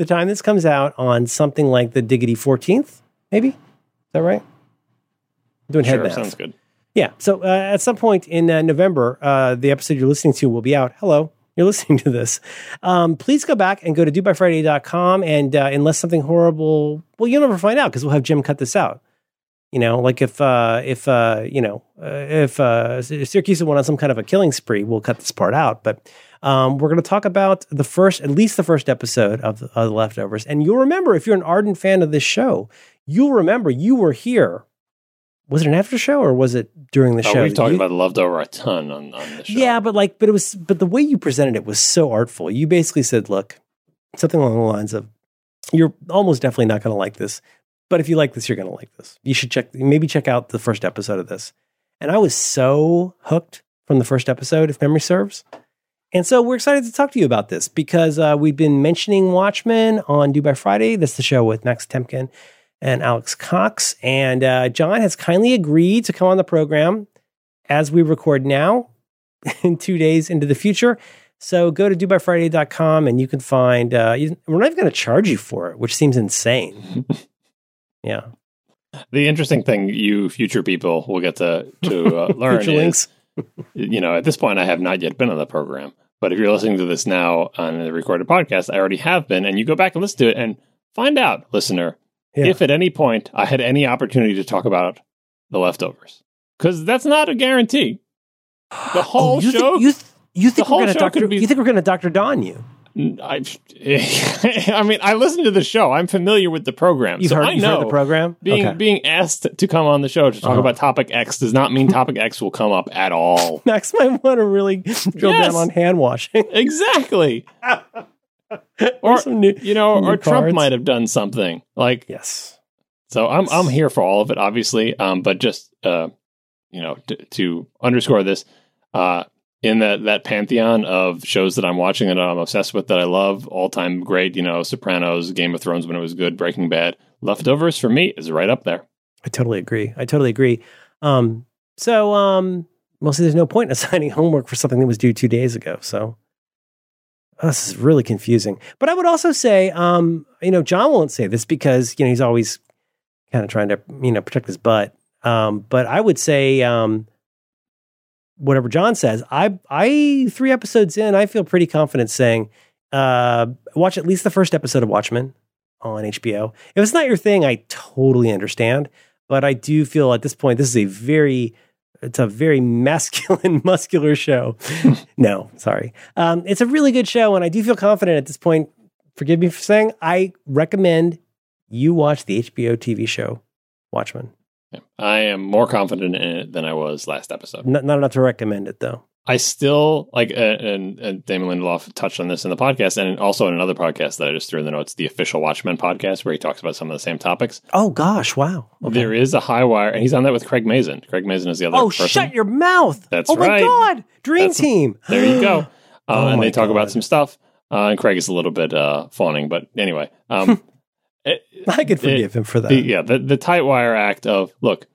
time this comes out on something like the Diggity 14th, maybe? Is that right? I'm doing head math. Sure, sounds good. Yeah, so at some point in November, the episode you're listening to will be out. Hello, you're listening to this. Please go back and go to DuByFriday.com, and unless something horrible, well, you'll never find out because we'll have Jim cut this out. You know, like if Syracuse went on some kind of a killing spree, we'll cut this part out. But we're going to talk about at least the first episode of The Leftovers. And you'll remember, if you're an ardent fan of this show, you'll remember you were here. Was it an after show or was it during the show? We've talked about Leftovers a ton on the show. Yeah, but the way you presented it was so artful. You basically said, look, something along the lines of, you're almost definitely not going to like this, but if you like this, you're going to like this. You should maybe check out the first episode of this. And I was so hooked from the first episode, if memory serves. And so we're excited to talk to you about this because we've been mentioning Watchmen on Dubai Friday. That's the show with Max Temkin and Alex Cox, and John has kindly agreed to come on the program as we record now in 2 days into the future. So go to dobyfriday.com and you can find, we're not even going to charge you for it, which seems insane. Yeah. The interesting thing you future people will get to learn is, you know, at this point, I have not yet been on the program. But if you're listening to this now on the recorded podcast, I already have been. And you go back and listen to it and find out, listener, if at any point I had any opportunity to talk about The Leftovers. Because that's not a guarantee. The whole show... You think we're going to Dr. Don you? I mean, I listen to the show. I'm familiar with the program. You've heard the program? Being asked to come on the show to talk about topic X does not mean topic X will come up at all. Max might want to really drill down on hand washing. Exactly. Or some new, or Trump might have done something like yes. So I'm here for all of it, obviously. But just to underscore this, in that pantheon of shows that I'm watching and I'm obsessed with that I love, all-time great, Sopranos, Game of Thrones when it was good, Breaking Bad, Leftovers for me is right up there. I totally agree. Mostly there's no point in assigning homework for something that was due 2 days ago, so... this is really confusing. But I would also say, John won't say this because, he's always kind of trying to, protect his butt. But I would say... whatever John says, I 3 episodes in, I feel pretty confident saying, watch at least the first episode of Watchmen on HBO. If it's not your thing, I totally understand, but I do feel at this point, this is a very masculine, muscular show. No, sorry. It's a really good show. And I do feel confident at this point, forgive me for saying, I recommend you watch the HBO TV show Watchmen. I am more confident in it than I was last episode. Not enough to recommend it, though. I still, and Damon Lindelof touched on this in the podcast, and also in another podcast that I just threw in the notes, the official Watchmen podcast, where he talks about some of the same topics. Oh, gosh, wow. Okay. There is a high wire, and he's on that with Craig Mazin. Craig Mazin is the other person. Oh, shut your mouth! That's right. Oh, my God! Dream Team! There you go. And they talk about some stuff, and Craig is a little bit fawning, but anyway... I could forgive him for that. The tight wire act of, look,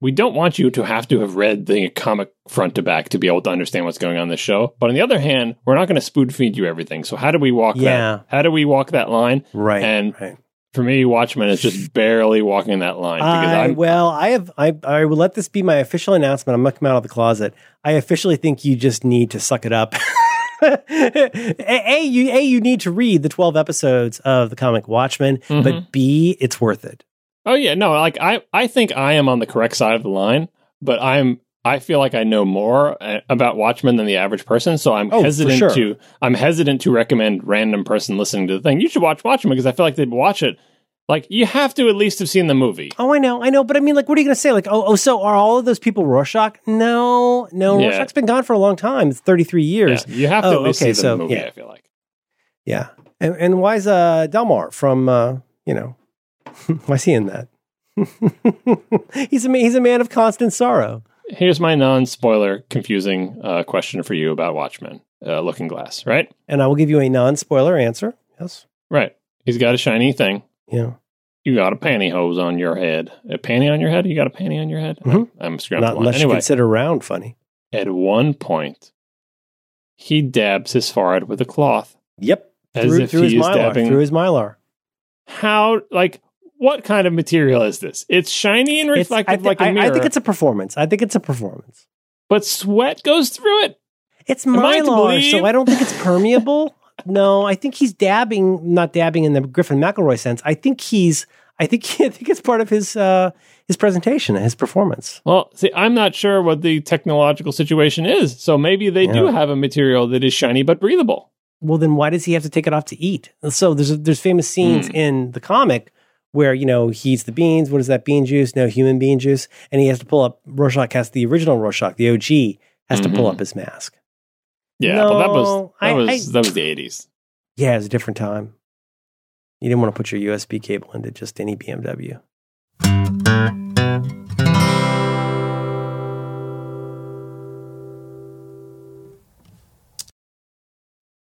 we don't want you to have to have read the comic front to back to be able to understand what's going on in this show. But on the other hand, we're not going to spoon feed you everything. So how do we walk that? How do we walk that line? Right. And for me, Watchmen is just barely walking that line. I will let this be my official announcement. I'm going to come out of the closet. I officially think you just need to suck it up. You need to read the 12 episodes of the comic Watchmen, but B, it's worth it. Oh yeah, no, I think I am on the correct side of the line, but I feel like I know more about Watchmen than the average person, so I'm hesitant to recommend random person listening to the thing. You should watch Watchmen because I feel like they'd watch it. Like, you have to at least have seen the movie. Oh, I know. But I mean, what are you going to say? So are all of those people Rorschach? No. Yeah. Rorschach's been gone for a long time. It's 33 years. Yeah. You have to at least see the movie, I feel like. Yeah. And why is Delmar from, why is he in that? He's a man of constant sorrow. Here's my non-spoiler, confusing question for you about Watchmen, Looking Glass, right? And I will give you a non-spoiler answer. Yes. Right. He's got a shiny thing. Yeah. You got a pantyhose on your head. A panty on your head? You got a panty on your head? Mm-hmm. I'm scrambling. Not unless you consider round funny. At one point, he dabs his forehead with a cloth. Yep. Through his mylar. How, what kind of material is this? It's shiny and reflective like a mirror. I think it's a performance. But sweat goes through it. It's mylar, so I don't think it's permeable. No, I think he's dabbing, not dabbing in the Griffin McElroy sense. I think it's part of his presentation and his performance. Well, see, I'm not sure what the technological situation is. So maybe they do have a material that is shiny but breathable. Well, then why does he have to take it off to eat? So there's famous scenes in the comic where, he eats the beans. What is that? Bean juice? No, human bean juice. And he has to pull up, the original Rorschach, the OG, has to pull up his mask. Yeah, but that was the 80s. Yeah, it was a different time. You didn't want to put your USB cable into just any BMW.